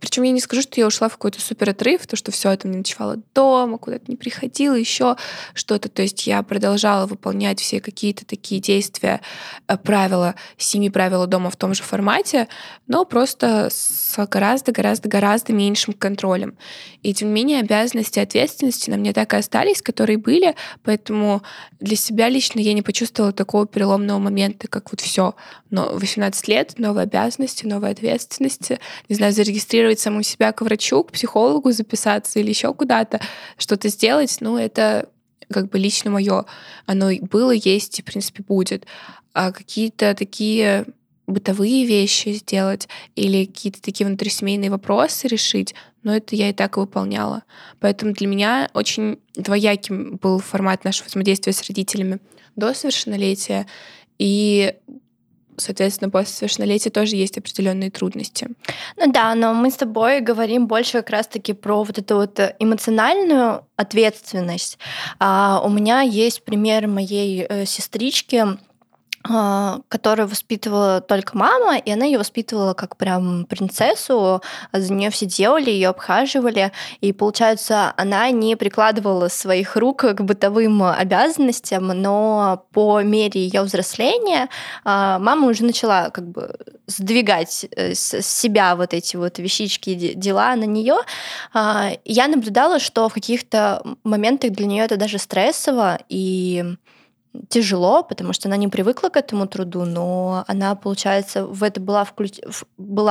Причем я не скажу, что я ушла в какой-то супер отрыв, то, что все это мне ночевало дома, куда-то не приходила, еще что-то. То есть я продолжала выполнять все какие-то такие действия, правила, 7 правила дома в том же формате, но просто с гораздо-гораздо-гораздо меньшим контролем. И тем не менее обязанности и ответственности на мне так и остались, которые были, поэтому для себя лично я не почувствовала такого переломного момента, как вот все. Но 18 лет, новые обязанности, новые ответственности, не знаю, зарегистрировать саму себя к врачу, к психологу записаться или еще куда-то, что-то сделать, это как бы лично мое. Оно было, есть и, в принципе, будет. А какие-то такие бытовые вещи сделать или какие-то такие внутрисемейные вопросы решить, это я и так выполняла. Поэтому для меня очень двояким был формат нашего взаимодействия с родителями до совершеннолетия, и соответственно, после совершеннолетия тоже есть определенные трудности. Но мы с тобой говорим больше как раз-таки про эту эмоциональную ответственность. У меня есть пример моей сестрички, которую воспитывала только мама, и она ее воспитывала как прям принцессу, за нее все делали, ее обхаживали, и получается, она не прикладывала своих рук к бытовым обязанностям, но по мере ее взросления мама уже начала как бы сдвигать с себя эти вещички, дела на нее. Я наблюдала, что в каких-то моментах для нее это даже стрессово и тяжело, потому что она не привыкла к этому труду, но она, получается, в это была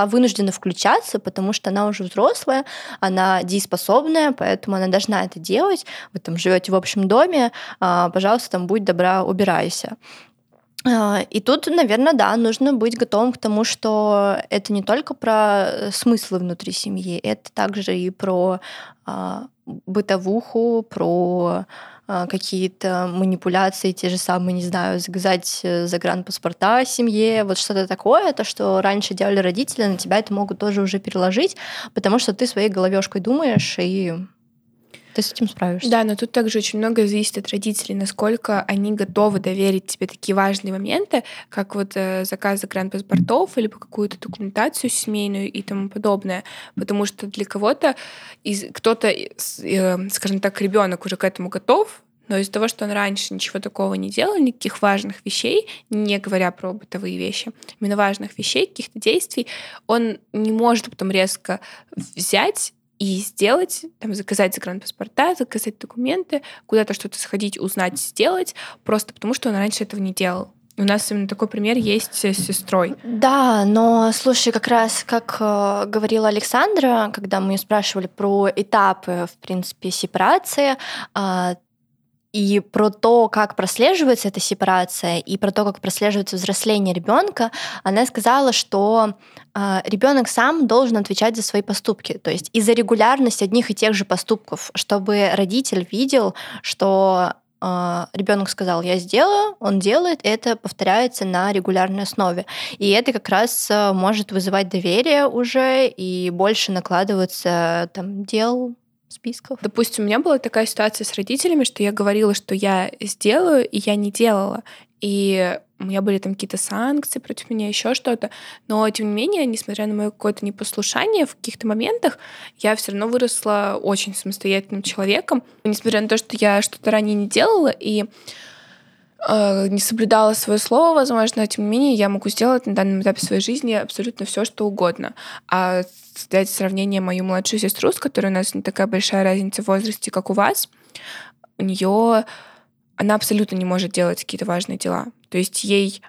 вынуждена включаться, потому что она уже взрослая, она дееспособная, поэтому она должна это делать. Вы там живете в общем доме, пожалуйста, там будь добра, убирайся. И тут, наверное, нужно быть готовым к тому, что это не только про смыслы внутри семьи, это также и про бытовуху, про какие-то манипуляции, те же самые, не знаю, заказать загранпаспорта семье, что-то такое, то, что раньше делали родители, на тебя это могут тоже уже переложить, потому что ты своей головешкой думаешь, и ты с этим справишься. Да, но тут также очень многое зависит от родителей, насколько они готовы доверить тебе такие важные моменты, как заказ загранпаспортов или какую-то документацию семейную и тому подобное. Потому что для кого-то, скажем так, ребенок уже к этому готов, но из-за того, что он раньше ничего такого не делал, никаких важных вещей, не говоря про бытовые вещи, именно важных вещей, каких-то действий, он не может потом резко взять и сделать, заказать загранпаспорта, заказать документы, куда-то что-то сходить, узнать, сделать, просто потому что он раньше этого не делал. У нас именно такой пример есть с сестрой. Да, но слушай, как раз как говорила Александра, когда мы ее спрашивали про этапы, в принципе, сепарации, и про то, как прослеживается эта сепарация, и про то, как прослеживается взросление ребенка, она сказала, что ребенок сам должен отвечать за свои поступки, то есть и за регулярность одних и тех же поступков, чтобы родитель видел, что ребенок сказал, я сделаю, он делает, это повторяется на регулярной основе. И это как раз может вызывать доверие уже, и больше накладывается дел, списков. Допустим, у меня была такая ситуация с родителями, что я говорила, что я сделаю, и я не делала. И у меня были там какие-то санкции против меня, еще что-то. Но, тем не менее, несмотря на мое какое-то непослушание в каких-то моментах, я все равно выросла очень самостоятельным человеком. Несмотря на то, что я что-то ранее не делала и не соблюдала свое слово, возможно, тем не менее, я могу сделать на данном этапе своей жизни абсолютно все, что угодно. А дать сравнение мою младшую сестру, с которой у нас не такая большая разница в возрасте, как у вас, она абсолютно не может делать какие-то важные дела. То есть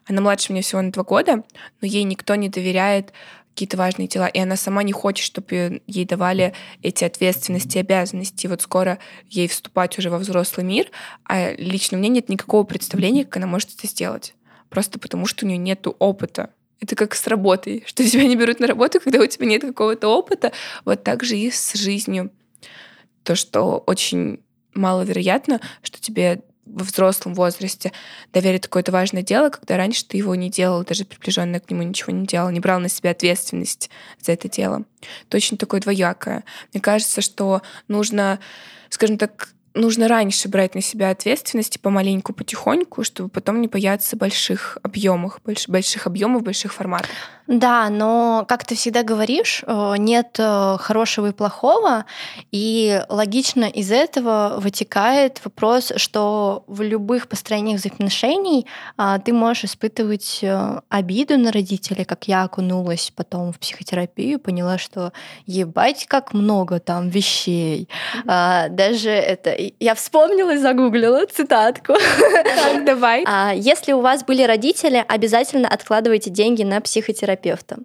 она младше меня всего на 2 года, но ей никто не доверяет какие-то важные дела, и она сама не хочет, чтобы ей давали эти ответственности и обязанности. Вот скоро ей вступать уже во взрослый мир, а лично у меня нет никакого представления, как она может это сделать. Просто потому, что у нее нет опыта. Это как с работой, что тебя не берут на работу, когда у тебя нет какого-то опыта. Вот так же и с жизнью. То, что очень маловероятно, что тебе во взрослом возрасте доверить какое-то важное дело, когда раньше ты его не делал, даже приближенно к нему ничего не делал, не брал на себя ответственность за это дело. Это очень такое двоякое. Мне кажется, что нужно, скажем так, раньше брать на себя ответственность и помаленьку, потихоньку, чтобы потом не бояться больших форматов. Да, но, как ты всегда говоришь, нет хорошего и плохого, и логично из этого вытекает вопрос, что в любых построениях взаимоотношений ты можешь испытывать обиду на родителей, как я окунулась потом в психотерапию, поняла, что ебать, как много там вещей. Даже это... Я вспомнила и загуглила цитатку. Так, давай. Если у вас были родители, обязательно откладывайте деньги на психотерапевта.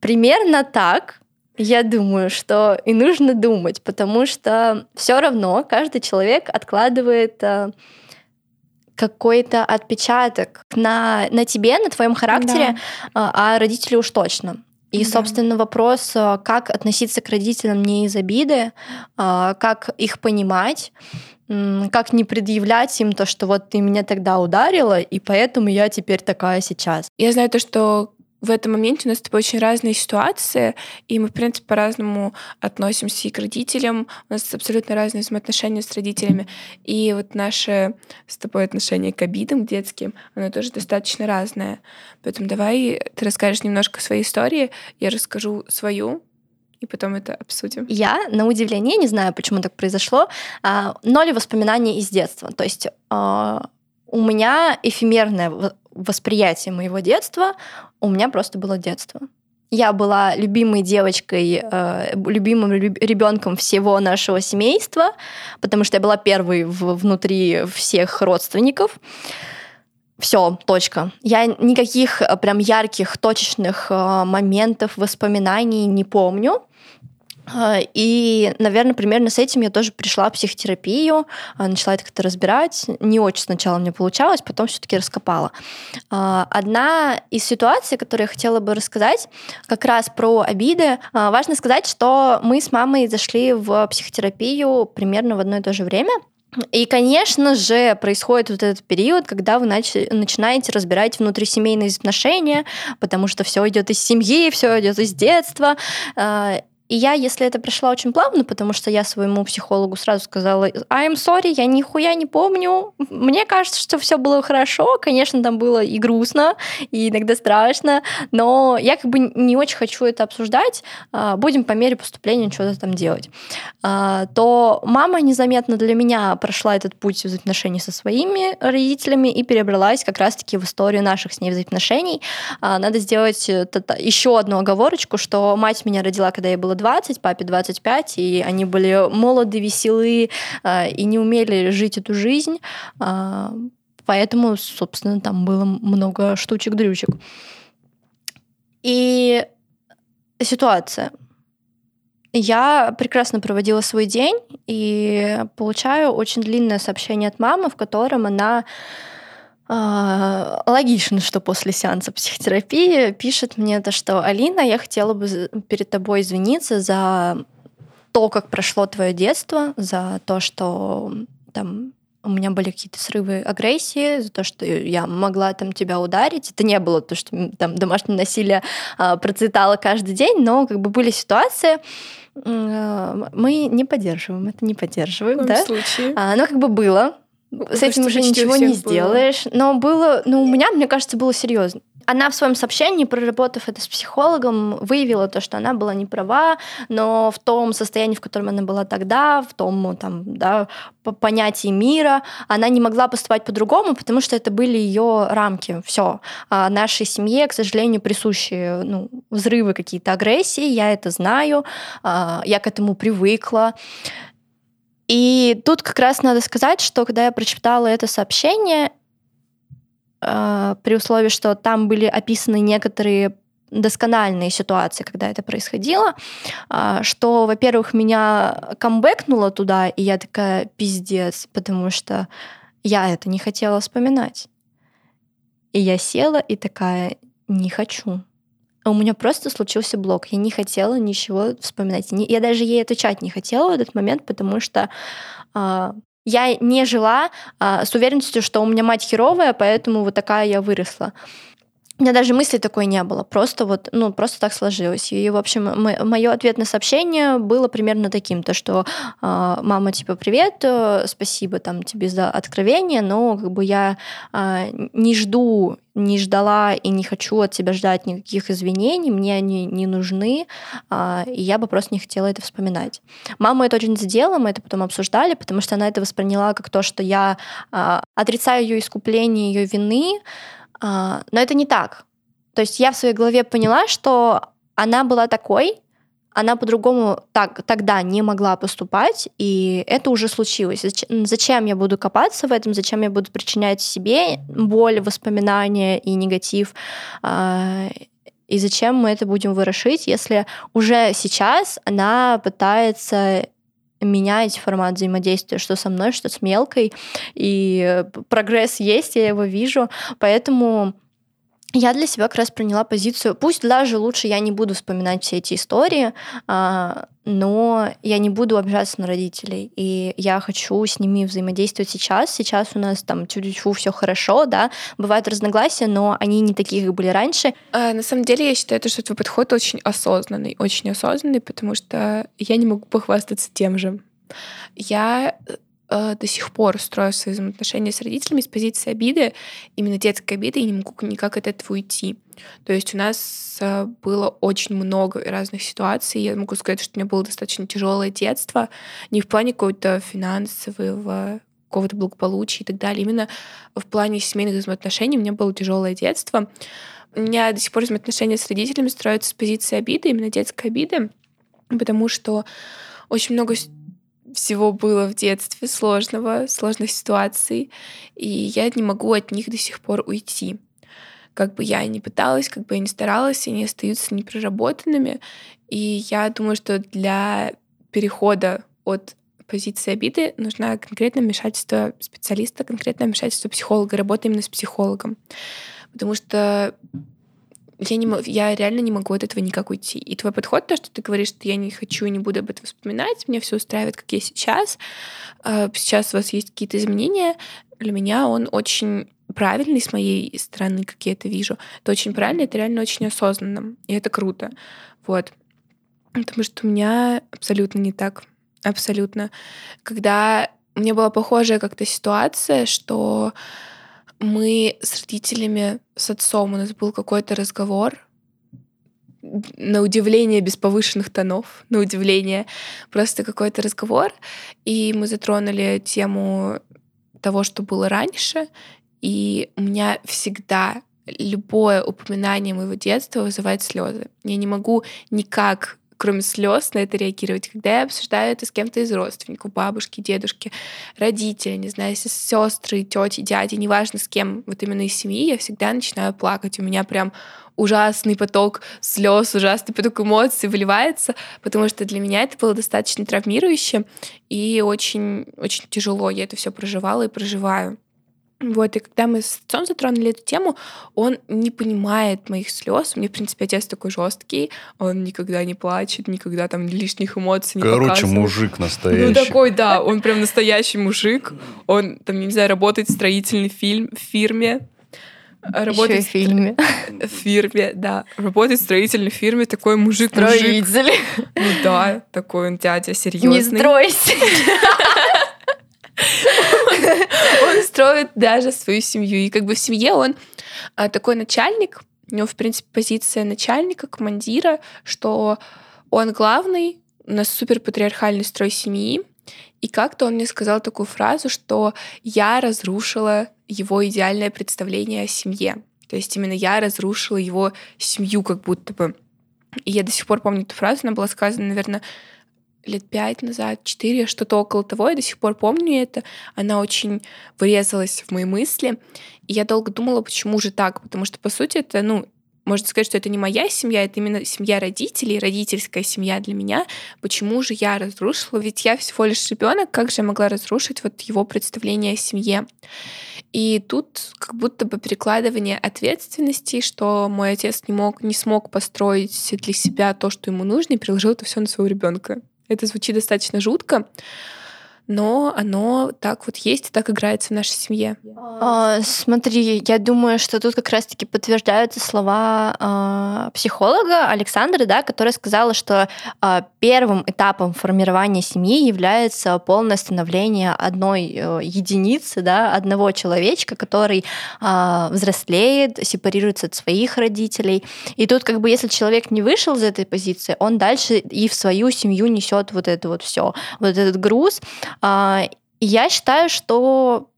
Примерно так, я думаю, что и нужно думать, потому что все равно каждый человек откладывает какой-то отпечаток на тебе, на твоем характере, да. А родители уж точно. И, собственно, вопрос, как относиться к родителям не из обиды, как их понимать, как не предъявлять им то, что вот ты меня тогда ударила, и поэтому я теперь такая сейчас. Я знаю то, что в этом моменте у нас с тобой очень разные ситуации, и мы, в принципе, по-разному относимся и к родителям. У нас абсолютно разные взаимоотношения с родителями. И вот наше с тобой отношение к обидам детским, оно тоже достаточно разное. Поэтому давай ты расскажешь немножко своей истории, я расскажу свою, и потом это обсудим. Я, на удивление, не знаю, почему так произошло, 0 воспоминаний из детства. То есть у меня эфемерное восприятие моего детства, у меня просто было детство. Я была любимой девочкой, любимым ребенком всего нашего семейства, потому что я была первой внутри всех родственников. Все, точка. Я никаких прям ярких, точечных моментов, воспоминаний не помню. И, наверное, примерно с этим я тоже пришла в психотерапию, начала это как-то разбирать. Не очень сначала мне получалось, потом все-таки раскопала. Одна из ситуаций, которую я хотела бы рассказать, как раз про обиды. Важно сказать, что мы с мамой зашли в психотерапию примерно в одно и то же время. И, конечно же, происходит вот этот период, когда вы начинаете разбирать внутрисемейные отношения, потому что все идет из семьи, все идет из детства. И я, если это прошла очень плавно, потому что я своему психологу сразу сказала: I'm sorry, я нихуя не помню. Мне кажется, что все было хорошо. Конечно, там было и грустно, и иногда страшно, но я как бы не очень хочу это обсуждать. Будем по мере поступления что-то там делать. То мама незаметно для меня прошла этот путь взаимоотношений со своими родителями и перебралась как раз-таки в историю наших с ней взаимоотношений. Надо сделать еще одну оговорочку, что мать меня родила, когда ей было 20, папе 25, и они были молоды, веселы и не умели жить эту жизнь, поэтому, собственно, там было много штучек-дрючек. И ситуация. Я прекрасно проводила свой день и получаю очень длинное сообщение от мамы, в котором она логично, что после сеанса психотерапии пишет мне то, что: Алина, я хотела бы перед тобой извиниться за то, как прошло твое детство, за то, что там у меня были какие-то срывы агрессии, за то, что я могла там тебя ударить. Это не было то, что там домашнее насилие процветало каждый день, но как бы были ситуации. Мы не поддерживаем, это не поддерживаем. В каком случае? Оно как бы было. С этим уже ничего не сделаешь. Но было, ну, у меня, мне кажется, было серьезно. Она в своем сообщении, проработав это с психологом, выявила то, что она была не права, но в том состоянии, в котором она была тогда, в том там, да, понятии мира, она не могла поступать по-другому, потому что это были ее рамки. Все. А нашей семье, к сожалению, присущи взрывы какие-то агрессии, я это знаю, я к этому привыкла. И тут как раз надо сказать, что когда я прочитала это сообщение, при условии, что там были описаны некоторые доскональные ситуации, когда это происходило, что, во-первых, меня камбэкнуло туда, и я такая, пиздец, потому что я это не хотела вспоминать. И я села и такая, не хочу. У меня просто случился блок. Я не хотела ничего вспоминать. Я даже ей отвечать не хотела в этот момент, потому что... Я не жила с уверенностью, что у меня мать херовая, поэтому вот такая я выросла. У меня даже мысли такой не было, просто вот, просто так сложилось. И, в общем, мое ответное сообщение было примерно таким, то, что мама, типа, привет, спасибо там тебе за откровение, но как бы я не ждала и не хочу от тебя ждать никаких извинений, мне они не нужны, и я бы просто не хотела это вспоминать. Маму это очень задело, мы это потом обсуждали, потому что она это восприняла как то, что я отрицаю ее искупление, ее вины, но это не так. То есть я в своей голове поняла, что она была такой, она по-другому тогда не могла поступать, и это уже случилось. Зачем я буду копаться в этом, зачем я буду причинять себе боль, воспоминания и негатив, и зачем мы это будем ворошить, если уже сейчас она пытается... менять формат взаимодействия, что со мной, что с Мелкой, и прогресс есть, я его вижу, поэтому я для себя как раз приняла позицию, пусть даже лучше я не буду вспоминать все эти истории, но я не буду обижаться на родителей, и я хочу с ними взаимодействовать сейчас, у нас там тю-тю-тю, всё хорошо, да, бывают разногласия, но они не такие, как были раньше. На самом деле я считаю, что твой подход очень осознанный, потому что я не могу похвастаться тем же. Я до сих пор строю свои взаимоотношения с родителями с позиции обиды, именно детской обиды, и не могу никак от этого уйти. То есть у нас было очень много разных ситуаций. Я могу сказать, что у меня было достаточно тяжелое детство, не в плане какого-то финансового, какого-то благополучия и так далее. Именно в плане семейных взаимоотношений у меня было тяжелое детство. У меня до сих пор взаимоотношения с родителями строятся с позиции обиды, именно детской обиды, потому что очень много всего было в детстве сложных ситуаций, и я не могу от них до сих пор уйти. Как бы я ни пыталась, как бы я ни старалась, они остаются непроработанными, и я думаю, что для перехода от позиции обиды нужно конкретное вмешательство специалиста, конкретное вмешательство психолога, работа именно с психологом, потому что я реально не могу от этого никак уйти. И твой подход, то, что ты говоришь, что я не хочу и не буду об этом вспоминать, меня все устраивает, как я сейчас. Сейчас у вас есть какие-то изменения. Для меня он очень правильный с моей стороны, как я это вижу. Это очень правильно, это реально очень осознанно. И это круто. Вот. Потому что у меня абсолютно не так. Абсолютно. Когда у меня была похожая как-то ситуация, что... Мы с родителями, с отцом, у нас был какой-то разговор, на удивление без повышенных тонов, на удивление просто какой-то разговор, и мы затронули тему того, что было раньше, и у меня всегда любое упоминание моего детства вызывает слезы. Я не могу никак, кроме слез, на это реагировать. Когда я обсуждаю это с кем-то из родственников, бабушки, дедушки, родители, не знаю, сестры, тети, дяди, неважно с кем, вот именно из семьи, я всегда начинаю плакать. У меня прям ужасный поток слез, ужасный поток эмоций выливается, потому что для меня это было достаточно травмирующе и очень, очень тяжело. Я это все проживала и проживаю. Вот, и когда мы с отцом затронули эту тему, он не понимает моих слез. У меня, в принципе, отец такой жесткий, он никогда не плачет, никогда там лишних эмоций не показывает. Короче, мужик настоящий. Ну, такой, да, он прям настоящий мужик. Он, там, не знаю, работает в строительной фирме. Работает еще и в фирме, да. Работает в строительной фирме, такой мужик. Строители. Ну да, такой он дядя серьезный. Не стройся. Он строит даже свою семью. И как бы в семье он такой начальник, у него, в принципе, позиция начальника, командира, что он главный, у нас суперпатриархальный строй семьи. И как-то он мне сказал такую фразу, что я разрушила его идеальное представление о семье. То есть именно я разрушила его семью как будто бы. И я до сих пор помню эту фразу, она была сказана, наверное, лет 5 назад, 4, что-то около того. Я до сих пор помню это. Она очень врезалась в мои мысли. И я долго думала, почему же так. Потому что, по сути, это, можно сказать, что это не моя семья, это именно семья родителей, родительская семья для меня. Почему же я разрушила? Ведь я всего лишь ребенок, как же я могла разрушить вот его представление о семье? И тут как будто бы перекладывание ответственности, что мой отец не смог построить для себя то, что ему нужно, и переложил это все на своего ребенка. Это звучит достаточно жутко, но оно так вот есть и так играется в нашей семье. Смотри, я думаю, что тут как раз-таки подтверждаются слова психолога Александры, да, которая сказала, что первым этапом формирования семьи является полное становление одной единицы, да, одного человечка, который взрослеет, сепарируется от своих родителей. И тут как бы если человек не вышел из этой позиции, он дальше и в свою семью несет вот это вот все, вот этот груз. Я считаю, что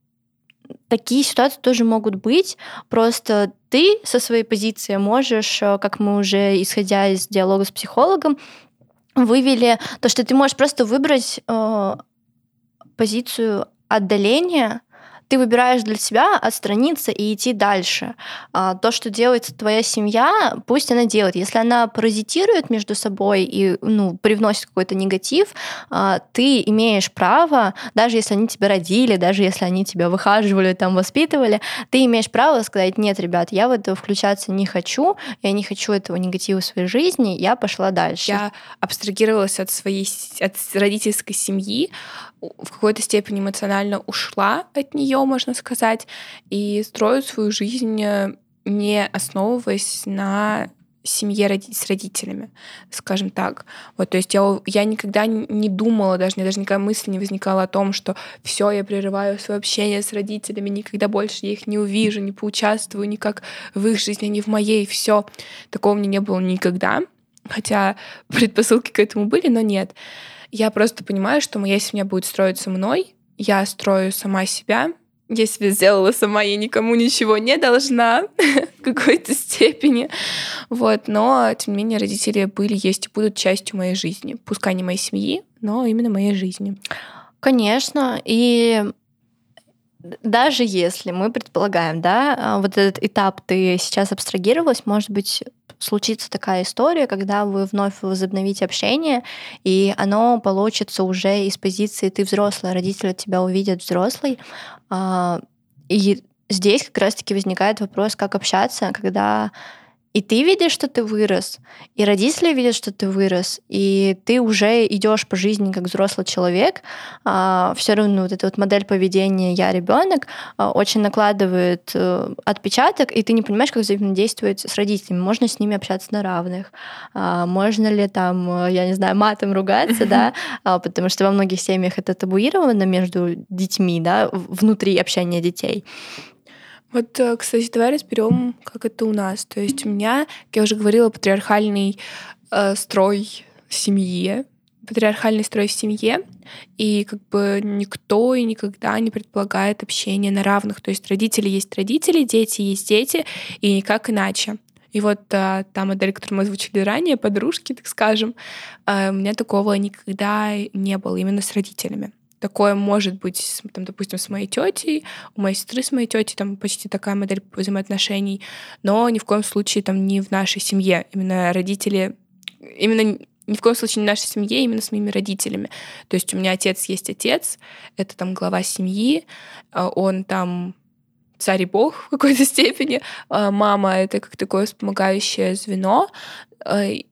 такие ситуации тоже могут быть. Просто ты со своей позиции можешь, как мы уже, исходя из диалога с психологом, вывели то, что ты можешь просто выбрать позицию отдаления. Ты выбираешь для себя отстраниться и идти дальше. То, что делает твоя семья, пусть она делает. Если она паразитирует между собой и привносит какой-то негатив, ты имеешь право, даже если они тебя родили, даже если они тебя выхаживали, там, воспитывали, ты имеешь право сказать: нет, ребят, я в это включаться не хочу, я не хочу этого негатива в своей жизни, я пошла дальше. Я абстрагировалась от родительской семьи, в какой-то степени эмоционально ушла от нее, можно сказать, и строят свою жизнь, не основываясь на семье с родителями, скажем так. Вот, то есть я никогда не думала, даже никакая мысль не возникала о том, что все, я прерываю свое общение с родителями, никогда больше я их не увижу, не поучаствую никак в их жизни, не в моей, все. Такого у меня не было никогда, хотя предпосылки к этому были, но нет. Я просто понимаю, что моя семья будет строиться мной, я строю сама себя. Я себе сделала сама, я никому ничего не должна в какой-то степени. Вот. Но, тем не менее, родители были, есть и будут частью моей жизни. Пускай не моей семьи, но именно моей жизни. Конечно. И даже если мы предполагаем, да, вот этот этап ты сейчас абстрагировалась, может быть, случится такая история, когда вы вновь возобновите общение, и оно получится уже из позиции «ты взрослый», родители тебя увидят взрослый. И здесь как раз-таки возникает вопрос, как общаться, когда и ты видишь, что ты вырос, и родители видят, что ты вырос, и ты уже идешь по жизни как взрослый человек. Все равно вот эта вот модель поведения «я ребенок» очень накладывает отпечаток, и ты не понимаешь, как взаимодействовать с родителями. Можно с ними общаться на равных, можно ли там, я не знаю, матом ругаться, да, потому что во многих семьях это табуировано между детьми, да, внутри общения детей. Вот, кстати, давай разберем, как это у нас. То есть у меня, как я уже говорила, патриархальный строй в семье, и как бы никто и никогда не предполагает общение на равных. То есть родители есть родители, дети есть дети, и никак иначе. И вот та модель, которую мы озвучили ранее, подружки, так скажем, у меня такого никогда не было именно с родителями. Такое может быть, там, допустим, с моей тетей, у моей сестры с моей тетей, там почти такая модель взаимоотношений, но ни в коем случае там не в нашей семье. Именно родители, именно ни в коем случае не в нашей семье, именно с моими родителями. То есть у меня отец есть отец, это там глава семьи, он там царь и бог в какой-то степени, мама — это как такое вспомогающее звено,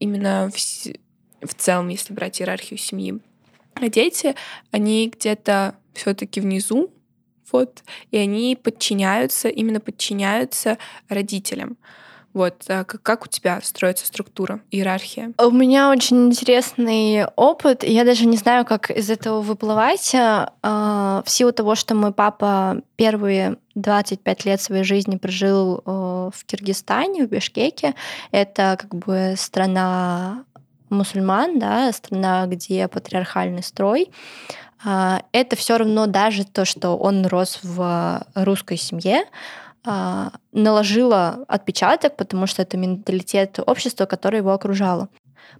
именно в целом, если брать иерархию семьи. А дети, они где-то все-таки внизу, вот, и они подчиняются родителям. Вот как у тебя строится структура, иерархия? У меня очень интересный опыт. Я даже не знаю, как из этого выплывать. В силу того, что мой папа первые 25 лет своей жизни прожил в Киргизстане, в Бишкеке. Это как бы страна мусульман, да, страна, где патриархальный строй. Это все равно даже то, что он рос в русской семье, наложило отпечаток, потому что это менталитет общества, которое его окружало.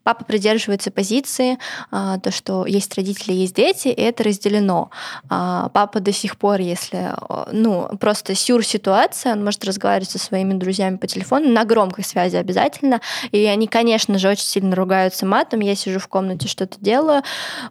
Папа придерживается позиции, то, что есть родители, есть дети, и это разделено. Папа до сих пор, если просто ситуация, он может разговаривать со своими друзьями по телефону, на громкой связи обязательно, и они, конечно же, очень сильно ругаются матом. Я сижу в комнате, что-то делаю.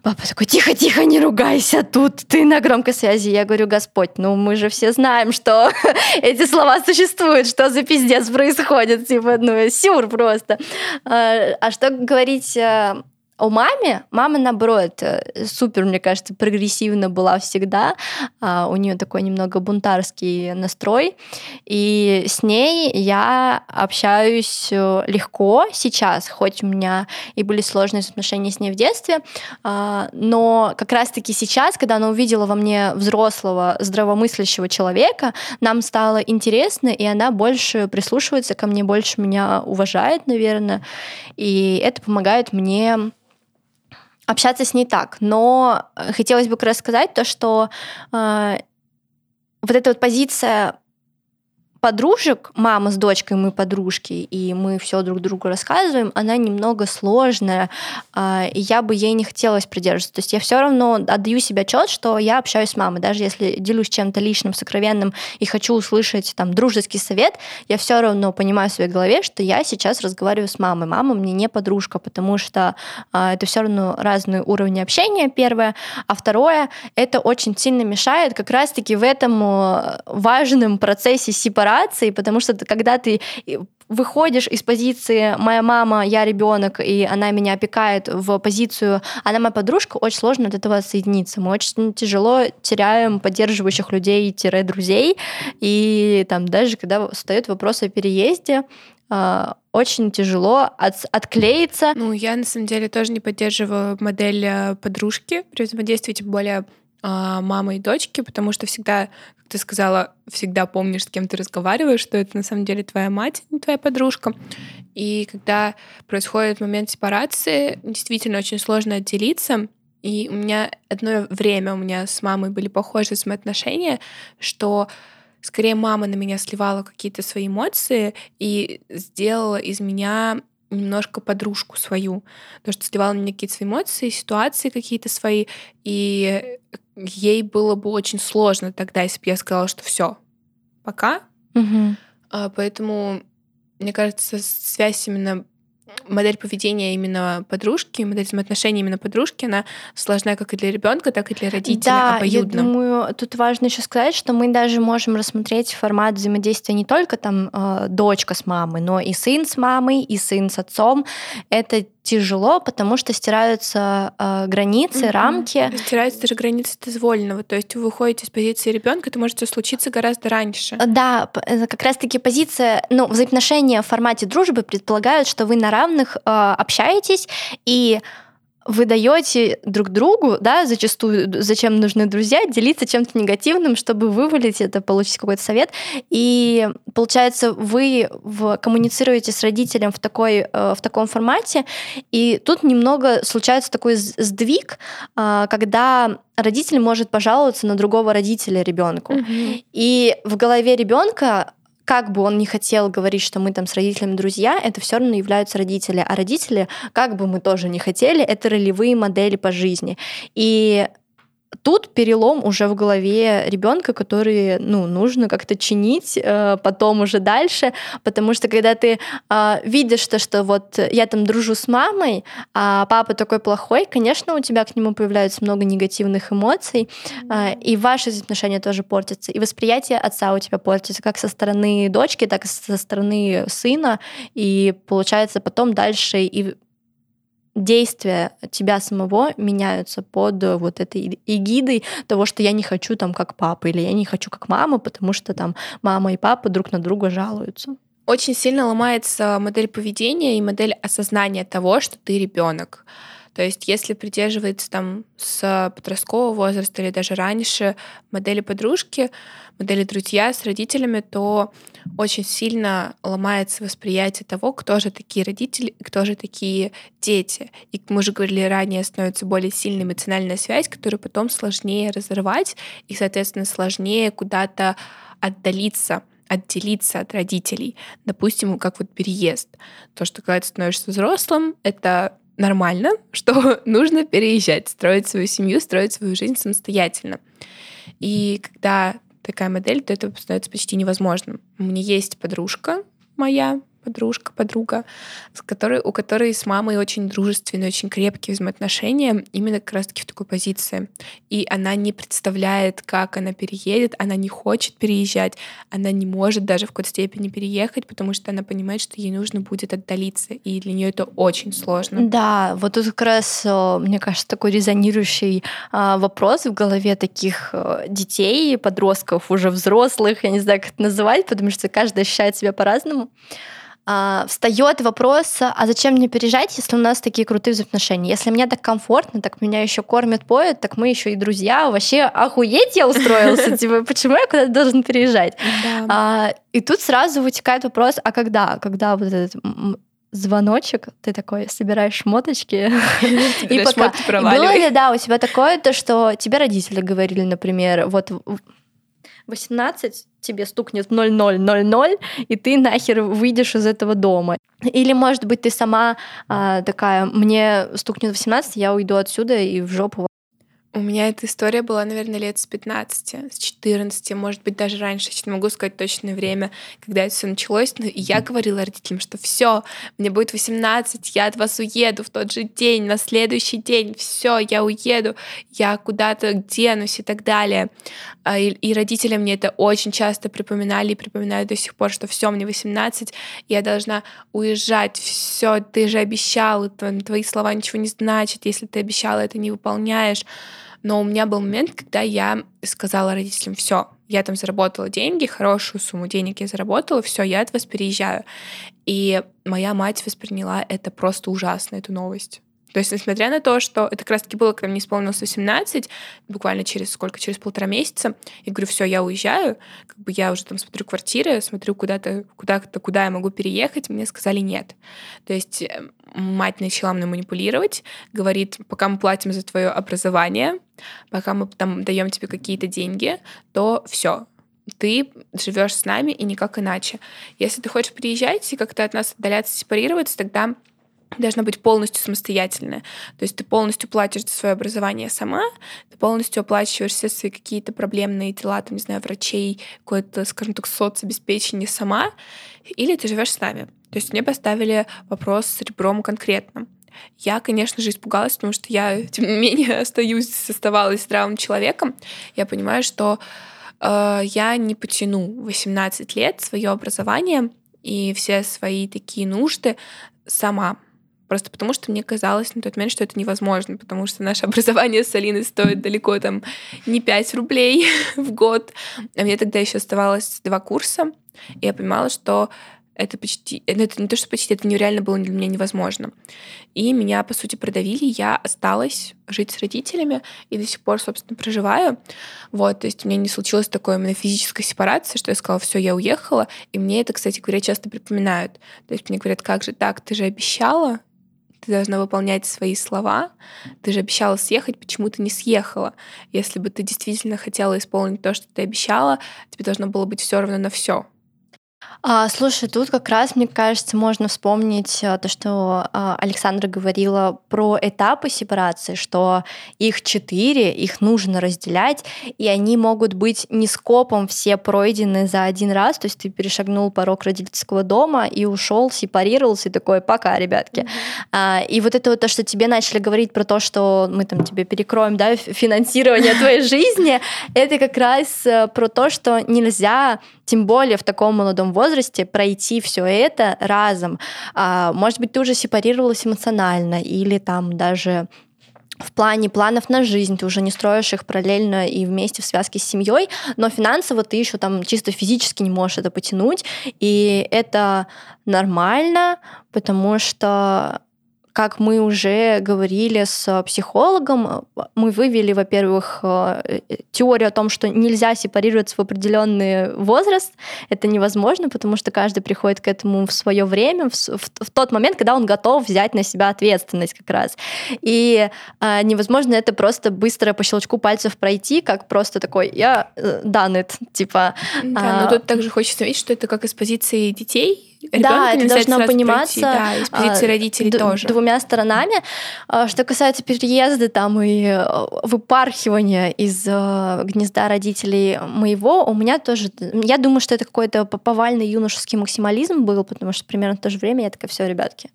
Папа такой: тихо-тихо, не ругайся тут, ты на громкой связи. Я говорю: Господь, мы же все знаем, что эти слова существуют, что за пиздец происходит, сюр просто. А что говорить о маме? Мама, наоборот, супер, мне кажется, прогрессивно была всегда. У нее такой немного бунтарский настрой. И с ней я общаюсь легко сейчас, хоть у меня и были сложные отношения с ней в детстве. Но как раз-таки сейчас, когда она увидела во мне взрослого, здравомыслящего человека, нам стало интересно, и она больше прислушивается ко мне, больше меня уважает, наверное. И это помогает мне общаться с ней так. Но хотелось бы как раз сказать то, что вот эта вот позиция подружек, мама с дочкой, мы подружки, и мы все друг другу рассказываем, она немного сложная, и я бы ей не хотелось придерживаться. То есть я все равно отдаю себе отчет, что я общаюсь с мамой, даже если делюсь чем-то личным, сокровенным, и хочу услышать дружеский совет, я все равно понимаю в своей голове, что я сейчас разговариваю с мамой. Мама мне не подружка, потому что это все равно разные уровни общения, первое. А второе, это очень сильно мешает как раз-таки в этом важном процессе сепарации, потому что когда ты выходишь из позиции «моя мама, я ребенок, и она меня опекает» в позицию «она моя подружка», очень сложно от этого отсоединиться. Мы очень тяжело теряем поддерживающих людей-друзей, и даже когда встает вопрос о переезде, очень тяжело отклеиться. Я на самом деле тоже не поддерживаю модель подружки при взаимодействии, тем более мамы и дочки, потому что всегда, как ты сказала, всегда помнишь, с кем ты разговариваешь, что это на самом деле твоя мать, не твоя подружка. И когда происходит момент сепарации, действительно очень сложно отделиться. И у меня одно время с мамой были похожие взаимоотношения, что скорее мама на меня сливала какие-то свои эмоции и сделала из меня немножко подружку свою, потому что сливала мне какие-то свои эмоции, ситуации какие-то свои, и ей было бы очень сложно тогда, если бы я сказала, что все, пока. Поэтому, мне кажется, связь именно модель поведения именно подружки, модель взаимоотношений именно подружки, она сложна как и для ребенка, так и для родителей, да, обоюдно. Я думаю, тут важно еще сказать, что мы даже можем рассмотреть формат взаимодействия не только дочка с мамой, но и сын с мамой, и сын с отцом. Это тяжело, потому что стираются границы, рамки. Стираются даже границы дозволенного. То есть вы выходите из позиции ребенка, это может все случиться гораздо раньше. Да, как раз-таки позиция, взаимоотношения в формате дружбы предполагают, что вы на равных общаетесь, и вы даете друг другу, да, зачастую, зачем нужны друзья, делиться чем-то негативным, чтобы вывалить это, получить какой-то совет. И получается, вы коммуницируете с родителем в таком формате, и тут немного случается такой сдвиг, когда родитель может пожаловаться на другого родителя ребенку. И в голове ребенка, как бы он ни хотел говорить, что мы с родителями друзья, это все равно являются родители. А родители, как бы мы тоже не хотели, это ролевые модели по жизни. И тут перелом уже в голове ребенка, который, нужно как-то чинить потом уже дальше, потому что когда ты видишь то, что вот я дружу с мамой, а папа такой плохой, конечно, у тебя к нему появляется много негативных эмоций, и ваши отношения тоже портятся, и восприятие отца у тебя портится как со стороны дочки, так и со стороны сына, и получается потом дальше и действия тебя самого меняются под вот этой эгидой того, что я не хочу как папа, или я не хочу как мама, потому что мама и папа друг на друга жалуются. очень сильно ломается модель поведения и модель осознания того, что ты ребенок. То есть если придерживается там с подросткового возраста или даже раньше модели подружки, модели друзья с родителями, то очень сильно ломается восприятие того, кто же такие родители, кто же такие дети. И, мы же говорили ранее, становится более сильной эмоциональная связь, которую потом сложнее разорвать и, соответственно, сложнее куда-то отделиться от родителей. Допустим, как вот переезд. То, что когда ты становишься взрослым, это нормально, что нужно переезжать, строить свою семью, строить свою жизнь самостоятельно. И когда такая модель, то это становится почти невозможным. У меня есть подруга, у которой с мамой очень дружественные, очень крепкие взаимоотношения, именно как раз-таки в такой позиции. И она не представляет, как она переедет, она не хочет переезжать, она не может даже в какой-то степени переехать, потому что она понимает, что ей нужно будет отдалиться, и для нее это очень сложно. Да, вот тут как раз, мне кажется, такой резонирующий вопрос в голове таких детей, подростков, уже взрослых, я не знаю, как это называть, потому что каждый ощущает себя по-разному. Встает вопрос, а зачем мне переезжать, если у нас такие крутые взаимоотношения? Если мне так комфортно, так меня еще кормят, поют, так мы еще и друзья. Вообще, охуеть, я устроился. Типа, почему я куда-то должен переезжать? И тут сразу вытекает вопрос, а когда? Когда вот этот звоночек, ты такой собираешь шмоточки. И пока. Было ли, да, у тебя такое, то что тебе родители говорили, например, вот 18, тебе стукнет 00:00, и ты нахер выйдешь из этого дома. Или, может быть, ты сама такая, мне стукнет 18, я уйду отсюда и в жопу. У меня эта история была, наверное, лет с 15, с 14, может быть, даже раньше. Сейчас не могу сказать точное время, когда это все началось. Но я говорила родителям, что все, мне будет 18, я от вас уеду в тот же день, на следующий день, все, я уеду, я куда-то денусь и так далее. И родители мне это очень часто припоминали и припоминают до сих пор, что все, мне 18, я должна уезжать, все, ты же обещала, твои слова ничего не значат, если ты обещала, это не выполняешь. Но у меня был момент, когда я сказала родителям: все, я там заработала деньги, хорошую сумму денег я заработала, все, я от вас переезжаю. И моя мать восприняла это просто ужасно, эту новость. То есть, несмотря на то, что это как раз-таки было, когда мне исполнилось 18, буквально через полтора месяца, я говорю: все, я уезжаю, как бы я уже там смотрю квартиры, смотрю куда я могу переехать, мне сказали нет. То есть мать начала мной манипулировать, говорит: пока мы платим за твое образование, пока мы там даем тебе какие-то деньги, то все. Ты живешь с нами и никак иначе. Если ты хочешь переезжать и как-то от нас отдаляться, сепарироваться, тогда должна быть полностью самостоятельная. То есть ты полностью платишь за свое образование сама, ты полностью оплачиваешь все свои какие-то проблемные дела, там, не знаю, врачей, какое-то, скажем так, соцобеспечение сама, или ты живешь с нами. То есть мне поставили вопрос с ребром конкретно. Я, конечно же, испугалась, потому что я, тем не менее, оставалась здравым человеком. Я понимаю, что я не потяну 18 лет свое образование и все свои такие нужды сама. Просто потому, что мне казалось на тот момент, что это невозможно, потому что наше образование с Алиной стоит далеко там не 5 рублей в год. А мне тогда еще оставалось 2 курса, и я понимала, что это нереально было для меня невозможно. И меня, по сути, продавили, я осталась жить с родителями и до сих пор, собственно, проживаю. Вот, то есть у меня не случилось такой именно физической сепарации, что я сказала: все, я уехала. И мне это, кстати говоря, часто припоминают. То есть мне говорят: как же так, ты же обещала, ты должна выполнять свои слова, ты же обещала съехать, почему ты не съехала? Если бы ты действительно хотела исполнить то, что ты обещала, тебе должно было быть все равно на все. Слушай, тут как раз, мне кажется, можно вспомнить то, что Александра говорила про этапы сепарации, что их 4, их нужно разделять, и они могут быть не скопом все пройдены за один раз, то есть ты перешагнул порог родительского дома и ушел, сепарировался и такой: пока, ребятки. И вот это вот то, что тебе начали говорить про то, что мы там тебе перекроем, да, финансирование твоей жизни, это как раз про то, что нельзя, тем более в таком молодом возрасте, пройти все это разом. Может быть, ты уже сепарировалась эмоционально или там даже в плане планов на жизнь, ты уже не строишь их параллельно и вместе в связке с семьей, но финансово ты еще там чисто физически не можешь это потянуть, и это нормально, потому что, как мы уже говорили с психологом, мы вывели, во-первых, теорию о том, что нельзя сепарироваться в определенный возраст. Это невозможно, потому что каждый приходит к этому в свое время, в тот момент, когда он готов взять на себя ответственность как раз. И невозможно это просто быстро по щелчку пальцев пройти, как просто такой «я done it». Типа, да, но тут также хочется видеть, что это как из позиции детей. Да, это должно пониматься пройти, да, из позиции родителей тоже. Двумя сторонами. Что касается переезда там, и выпархивания из гнезда родителей моего, у меня тоже... Я думаю, что это какой-то повальный юношеский максимализм был, потому что примерно в то же время я такая: все, ребятки,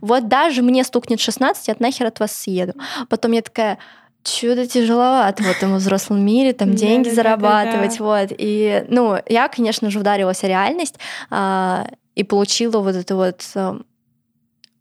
вот даже мне стукнет 16, я нахер от вас съеду. Потом я такая... Чудо тяжеловато в этом взрослом мире, там деньги зарабатывать, вот. И, ну, я, конечно же, ударилась о реальность и получила вот это вот...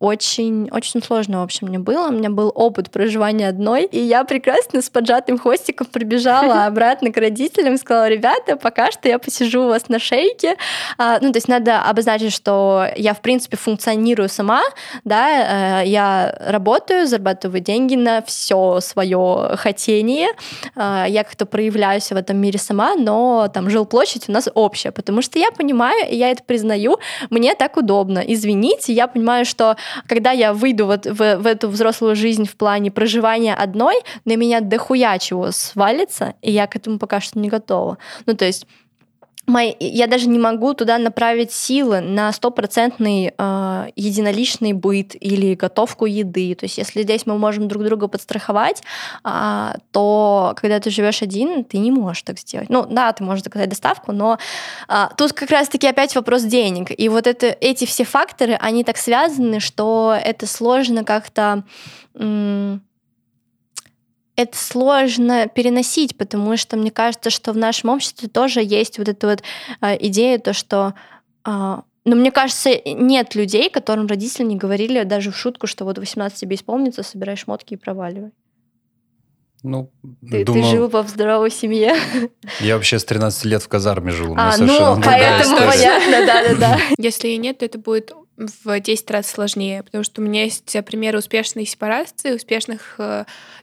Очень, очень сложно, в общем, мне было. У меня был опыт проживания одной, и я прекрасно с поджатым хвостиком прибежала обратно к родителям и сказала: ребята, пока что я посижу у вас на шейке. Ну, то есть надо обозначить, что я, в принципе, функционирую сама, да, я работаю, зарабатываю деньги на все свое хотение, я как-то проявляюсь в этом мире сама, но там жилплощадь у нас общая, потому что я понимаю, и я это признаю, мне так удобно. Извините, я понимаю, что когда я выйду вот в эту взрослую жизнь в плане проживания одной, на меня дохуя чего свалится, и я к этому пока что не готова. Ну, то есть я даже не могу туда направить силы на стопроцентный единоличный быт или готовку еды. То есть если здесь мы можем друг друга подстраховать, то когда ты живешь один, ты не можешь так сделать. Ну да, ты можешь заказать доставку, но тут как раз-таки опять вопрос денег. И вот эти все факторы, они так связаны, что это сложно как-то... Это сложно переносить, потому что мне кажется, что в нашем обществе тоже есть вот эта вот идея, то, что... Но мне кажется, нет людей, которым родители не говорили даже в шутку, что вот 18 тебе исполнится, собирай шмотки и проваливай. Ну, ты жил в здоровой семье. Я вообще с 13 лет в казарме жил. Ну, поэтому понятно, да-да-да. Если и нет, то это будет в 10 раз сложнее, потому что у меня есть примеры успешной сепарации, успешных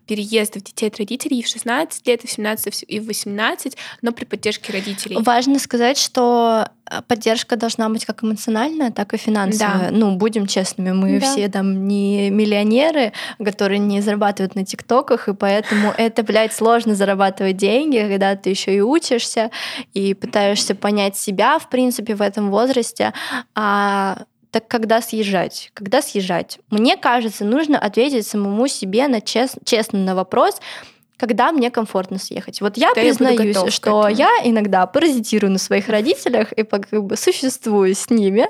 переездов детей от родителей и в 16 лет, и в 17, и в 18, но при поддержке родителей. Важно сказать, что поддержка должна быть как эмоциональная, так и финансовая. Да. Ну, будем честными, мы все там не миллионеры, которые не зарабатывают на ТикТоках, и поэтому это, блядь, сложно зарабатывать деньги, когда ты еще и учишься, и пытаешься понять себя, в принципе, в этом возрасте. Так когда съезжать? Когда съезжать? Мне кажется, нужно ответить самому себе на честно на вопрос, когда мне комфортно съехать. Вот я признаюсь, что я иногда паразитирую на своих родителях и как бы существую с ними.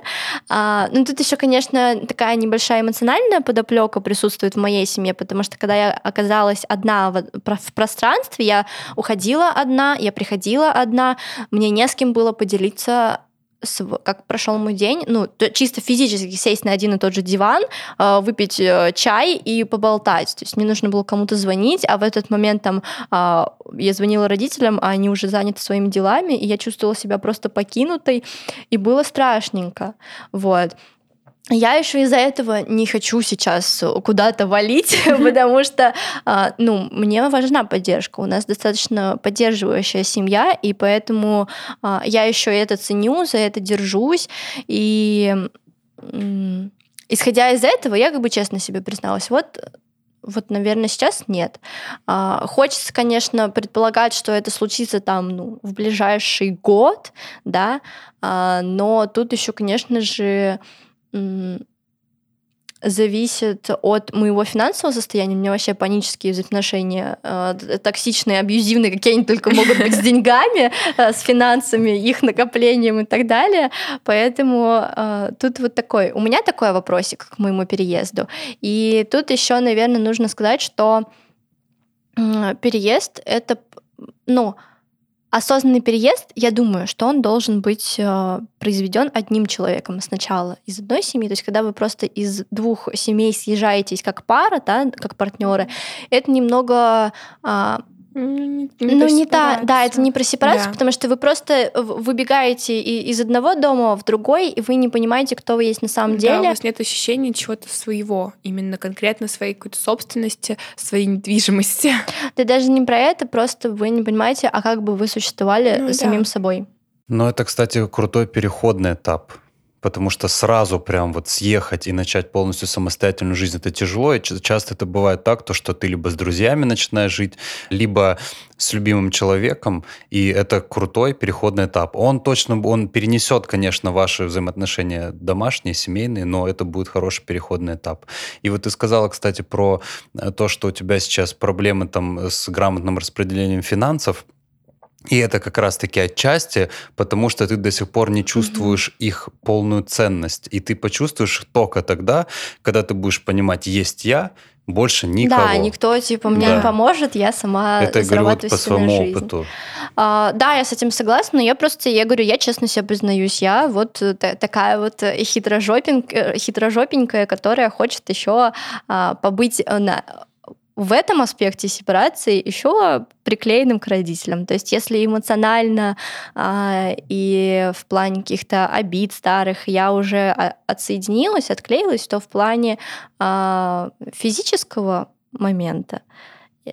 Но тут еще, конечно, такая небольшая эмоциональная подоплека присутствует в моей семье, потому что когда я оказалась одна в пространстве, я уходила одна, я приходила одна, мне не с кем было поделиться, как прошел мой день, ну, чисто физически сесть на один и тот же диван, выпить чай и поболтать. То есть мне нужно было кому-то звонить, а в этот момент там я звонила родителям, а они уже заняты своими делами, и я чувствовала себя просто покинутой, и было страшненько. Вот. Я еще из-за этого не хочу сейчас куда-то валить, потому что, ну, мне важна поддержка. У нас достаточно поддерживающая семья, и поэтому я еще это ценю, за это держусь. И исходя из этого, я как бы честно себе призналась, вот, наверное, сейчас нет. Хочется, конечно, предполагать, что это случится там, ну, в ближайший год, да, но тут еще, конечно же, зависит от моего финансового состояния. У меня вообще панические взаимоотношения, токсичные, абьюзивные, какие они только могут быть с деньгами, с финансами, их накоплением и так далее. Поэтому тут вот такой... У меня такой вопросик к моему переезду. И тут еще, наверное, нужно сказать, что переезд — это, ну, осознанный переезд, я думаю, что он должен быть произведен одним человеком сначала из одной семьи. То есть когда вы просто из двух семей съезжаетесь как пара, да, как партнеры, это немного... это не про сепарацию, да. Потому что вы просто выбегаете из одного дома в другой, и вы не понимаете, кто вы есть на самом деле. Да, у вас нет ощущения чего-то своего, именно конкретно своей какой-то собственности, своей недвижимости. Да даже не про это, просто вы не понимаете, а как бы вы существовали самим собой. Но это, кстати, крутой переходный этап. Потому что сразу прям вот съехать и начать полностью самостоятельную жизнь, это тяжело. И часто это бывает так, то, что ты либо с друзьями начинаешь жить, либо с любимым человеком. И это крутой переходный этап. Он перенесет, конечно, ваши взаимоотношения домашние, семейные, но это будет хороший переходный этап. И вот ты сказала, кстати, про то, что у тебя сейчас проблемы там с грамотным распределением финансов. И это как раз-таки отчасти, потому что ты до сих пор не чувствуешь их полную ценность. И ты почувствуешь только тогда, когда ты будешь понимать, есть я, больше никого. Да, никто, мне не поможет, я сама это зарабатываю по своему жизнь. Опыту. Я с этим согласна, но я честно себе признаюсь, я вот такая вот хитрожопенькая, которая хочет еще побыть в этом аспекте сепарации еще приклеенным к родителям. То есть если эмоционально и в плане каких-то обид старых я уже отсоединилась, отклеилась, то в плане физического момента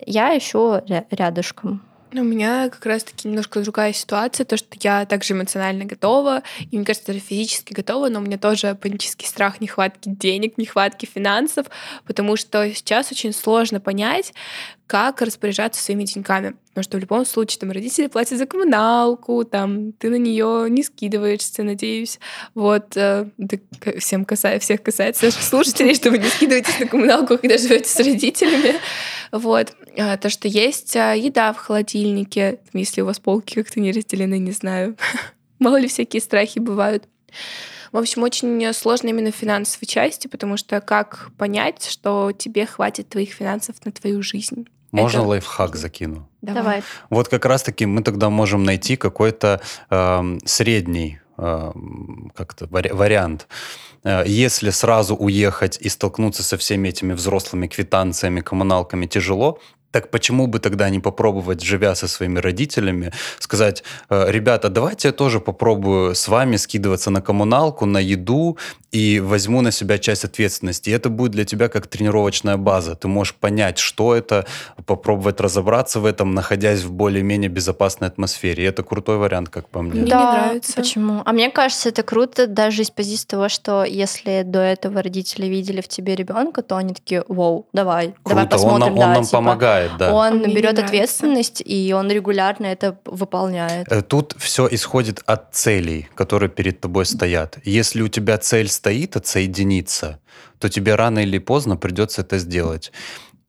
я еще рядышком. У меня как раз-таки немножко другая ситуация, то, что я также эмоционально готова, и, мне кажется, даже физически готова, но у меня тоже панический страх нехватки денег, нехватки финансов, потому что сейчас очень сложно понять, как распоряжаться своими деньгами. Потому что в любом случае там родители платят за коммуналку, там ты на нее не скидываешься, надеюсь. Вот всех касается наших слушателей, что вы не скидываетесь на коммуналку, когда живете с родителями. Вот. То, что есть еда в холодильнике, если у вас полки как-то не разделены, не знаю. Мало ли всякие страхи бывают. В общем, очень сложно именно в финансовой части, потому что как понять, что тебе хватит твоих финансов на твою жизнь? Можно лайфхак закину? Давай. Вот как раз-таки мы тогда можем найти какой-то средний вариант. Если сразу уехать и столкнуться со всеми этими взрослыми квитанциями, коммуналками тяжело, так почему бы тогда не попробовать, живя со своими родителями, сказать: ребята, давайте я тоже попробую с вами скидываться на коммуналку, на еду и возьму на себя часть ответственности. И это будет для тебя как тренировочная база. Ты можешь понять, что это, попробовать разобраться в этом, находясь в более-менее безопасной атмосфере. И это крутой вариант, как по мне. Мне не нравится. Почему? А мне кажется, это круто даже из позиции того, что если до этого родители видели в тебе ребенка, то они такие: вау, давай посмотрим. Он нам помогает. Да. Он берет ответственность, и он регулярно это выполняет. Тут все исходит от целей, которые перед тобой стоят. Если у тебя цель стоит отсоединиться, то тебе рано или поздно придется это сделать.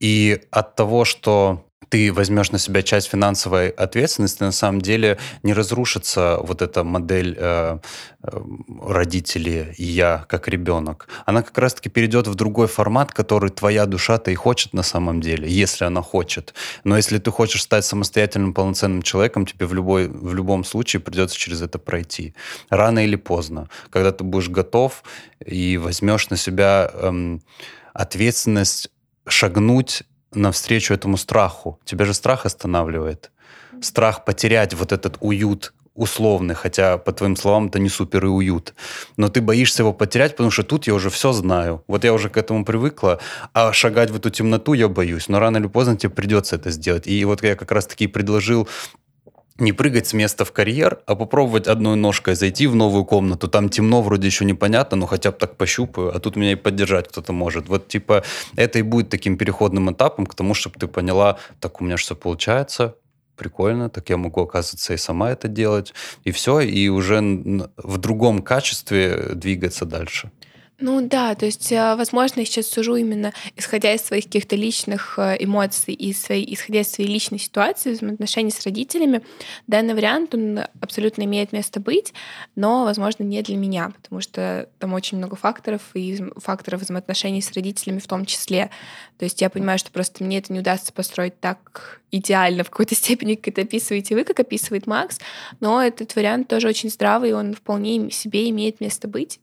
И от того, что ты возьмешь на себя часть финансовой ответственности, на самом деле не разрушится вот эта модель родители и я как ребенок. Она как раз-таки перейдет в другой формат, который твоя душа-то и хочет на самом деле, если она хочет. Но если ты хочешь стать самостоятельным, полноценным человеком, тебе в любом случае придется через это пройти. Рано или поздно, когда ты будешь готов и возьмешь на себя ответственность шагнуть навстречу этому страху. Тебя же страх останавливает. Страх потерять вот этот уют условный, хотя, по твоим словам, это не супер и уют. Но ты боишься его потерять, потому что тут я уже все знаю. Вот я уже к этому привыкла, а шагать в эту темноту я боюсь. Но рано или поздно тебе придется это сделать. И вот я как раз-таки предложил не прыгать с места в карьер, а попробовать одной ножкой зайти в новую комнату. Там темно, вроде еще непонятно, но хотя бы так пощупаю, а тут меня и поддержать кто-то может. Вот это и будет таким переходным этапом к тому, чтобы ты поняла: так у меня же все получается, прикольно, так я могу, оказывается, и сама это делать, и все, и уже в другом качестве двигаться дальше. Ну да, то есть, возможно, я сейчас сужу именно исходя из своих каких-то личных эмоций и исходя из своей личной ситуации, взаимоотношений с родителями. Данный вариант, он абсолютно имеет место быть, но, возможно, не для меня, потому что там очень много факторов, и факторов взаимоотношений с родителями в том числе. То есть я понимаю, что просто мне это не удастся построить так идеально в какой-то степени, как это описываете вы, как описывает Макс, но этот вариант тоже очень здравый, он вполне себе имеет место быть.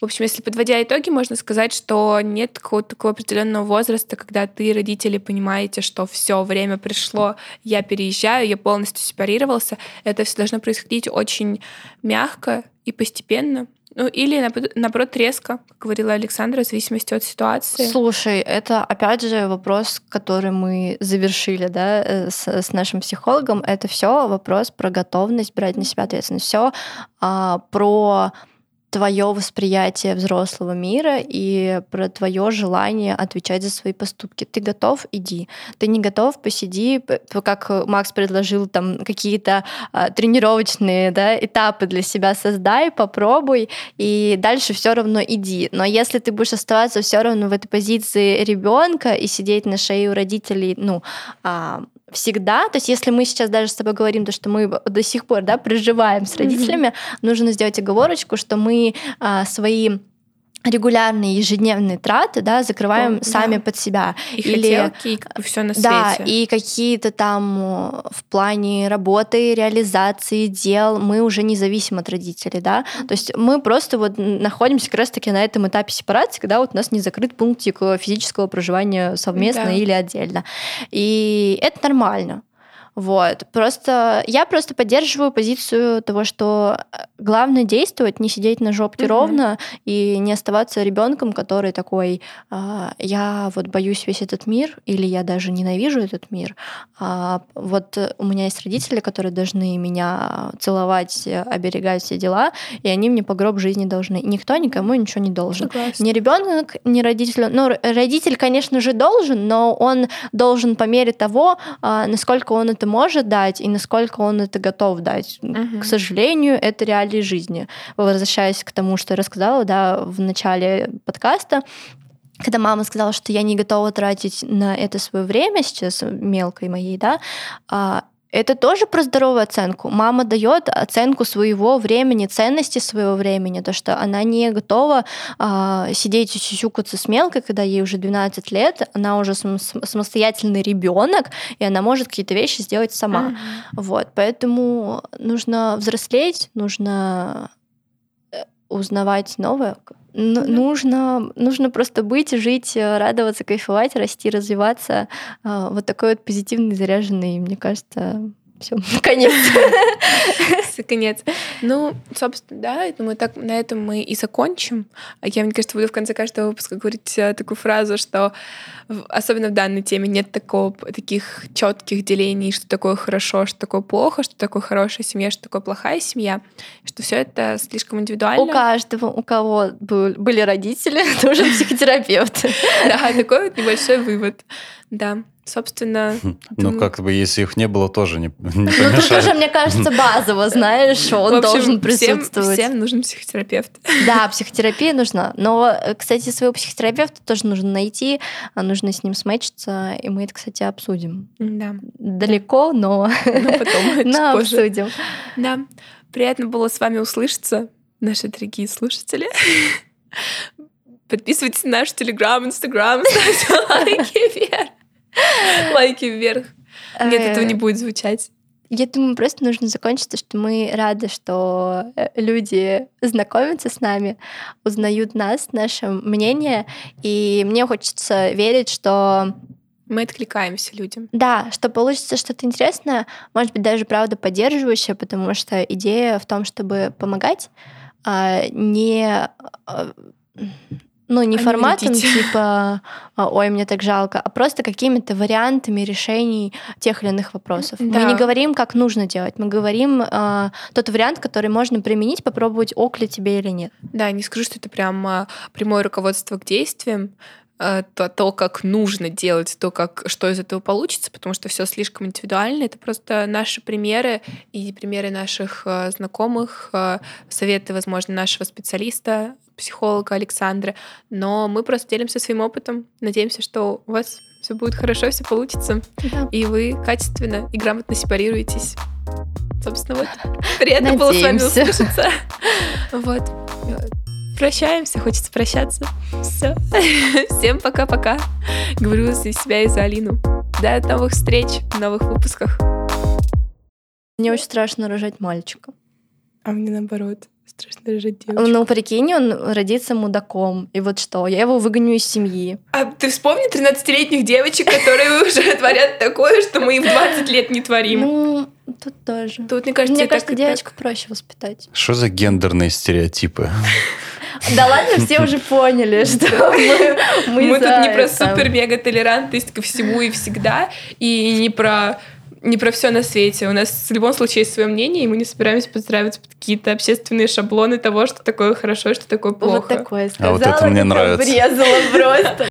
В общем, если подводя итоги, можно сказать, что нет какого-то такого определенного возраста, когда ты, родители, понимаете, что все время пришло, я переезжаю, я полностью сепарировался. Это все должно происходить очень мягко и постепенно. Ну, или, наоборот, резко, как говорила Александра, в зависимости от ситуации. Слушай, это, опять же, вопрос, который мы завершили, да, с нашим психологом. Это все вопрос про готовность брать на себя ответственность. Все про твое восприятие взрослого мира и про твое желание отвечать за свои поступки. Ты готов? Иди. Ты не готов? Посиди. Как Макс предложил, там какие-то тренировочные, да, этапы для себя создай, попробуй, и дальше все равно иди. Но если ты будешь оставаться все равно в этой позиции ребенка и сидеть на шее у родителей, всегда, то есть если мы сейчас даже с тобой говорим, то, что мы до сих пор, да, проживаем с родителями, нужно сделать оговорочку, что мы свои регулярные ежедневные траты, да, закрываем сами под себя. И хотелки, и все на свете. Да, и какие-то там в плане работы, реализации дел мы уже не зависим от родителей, да. То есть мы просто вот находимся как раз-таки на этом этапе сепарации, когда вот у нас не закрыт пунктик физического проживания совместно или отдельно. И это нормально. Вот. Я просто поддерживаю позицию того, что главное действовать, не сидеть на жопке ровно и не оставаться ребенком, который такой: я вот боюсь весь этот мир, или я даже ненавижу этот мир. Вот у меня есть родители, которые должны меня целовать, оберегать, все дела, и они мне по гроб жизни должны. Никто никому ничего не должен. Согласна. Ни ребенок, ни родитель. Ну, родитель, конечно же, должен, но он должен по мере того, насколько он это может дать и насколько он это готов дать. К сожалению, это реалии жизни. Возвращаясь к тому, что я рассказала, да, в начале подкаста, когда мама сказала, что я не готова тратить на это свое время сейчас, мелкой моей, да, это тоже про здоровую оценку. Мама дает оценку своего времени, ценности своего времени, то, что она не готова сидеть и сюсюкаться с мелкой, когда ей уже 12 лет, она уже самостоятельный ребенок, и она может какие-то вещи сделать сама. Вот, поэтому нужно взрослеть, нужно узнавать новое. Нужно просто быть, жить, радоваться, кайфовать, расти, развиваться. Вот такой вот позитивный, заряженный, мне кажется, все, конец. Конец. Ну, собственно, да, я думаю, так на этом мы и закончим. Я, мне кажется, буду в конце каждого выпуска говорить такую фразу, что особенно в данной теме нет таких четких делений, что такое хорошо, что такое плохо, что такое хорошая семья, что такое плохая семья, что все это слишком индивидуально. У каждого, у кого были родители, тоже психотерапевты. Да, такой вот небольшой вывод. Да. Собственно... Ну, как бы, если их не было, тоже не помешает. Ну, тут уже, мне кажется, базово, знаешь, он должен присутствовать. Всем нужен психотерапевт. Да, психотерапия нужна. Но, кстати, своего психотерапевта тоже нужно найти, нужно с ним сметчиться, и мы это, кстати, обсудим. Да. Далеко, но... Ну, потом, но позже. Обсудим. Да. Приятно было с вами услышаться, наши дорогие слушатели. Подписывайтесь на наш Телеграм, Инстаграм, ставьте лайки вверх. Лайки вверх. Нет, этого не будет звучать. Я думаю, просто нужно закончить то, что мы рады, что люди знакомятся с нами, узнают нас, наше мнение. И мне хочется верить, что... Мы откликаемся людям. Да, что получится что-то интересное, может быть, даже, правда, поддерживающее, потому что идея в том, чтобы помогать, не... Ну, не форматом типа «Ой, мне так жалко», а просто какими-то вариантами решений тех или иных вопросов. Да. Мы не говорим, как нужно делать, мы говорим тот вариант, который можно применить, попробовать, ок ли тебе или нет. Да, не скажу, что это прям прямое руководство к действиям, то, как нужно делать, то, как, что из этого получится, потому что все слишком индивидуально. Это просто наши примеры и примеры наших знакомых, советы, возможно, нашего специалиста, психолога Александра, но мы просто делимся своим опытом, надеемся, что у вас все будет хорошо, все получится, и вы качественно и грамотно сепарируетесь. Собственно, вот. Приятно было с вами услышаться. Вот. Прощаемся, хочется прощаться. Все. Всем пока-пока. Говорю за себя и за Алину. До новых встреч в новых выпусках. Мне очень страшно рожать мальчика. А мне наоборот. Страшно рожать девочку. Ну, прикинь, он родится мудаком. И вот что? Я его выгоню из семьи. А ты вспомни 13-летних девочек, которые уже творят такое, что мы им 20 лет не творим. Ну, тут тоже. Тут, мне кажется, девочку проще воспитать. Что за гендерные стереотипы? Да ладно, все уже поняли, что мы тут не про супер-мега-толерантность ко всему и всегда, и не про все на свете. У нас в любом случае есть свое мнение, и мы не собираемся подстраиваться под какие-то общественные шаблоны того, что такое хорошо, что такое плохо. Вот такое сказала, а вот это мне нравится. Обрезала просто.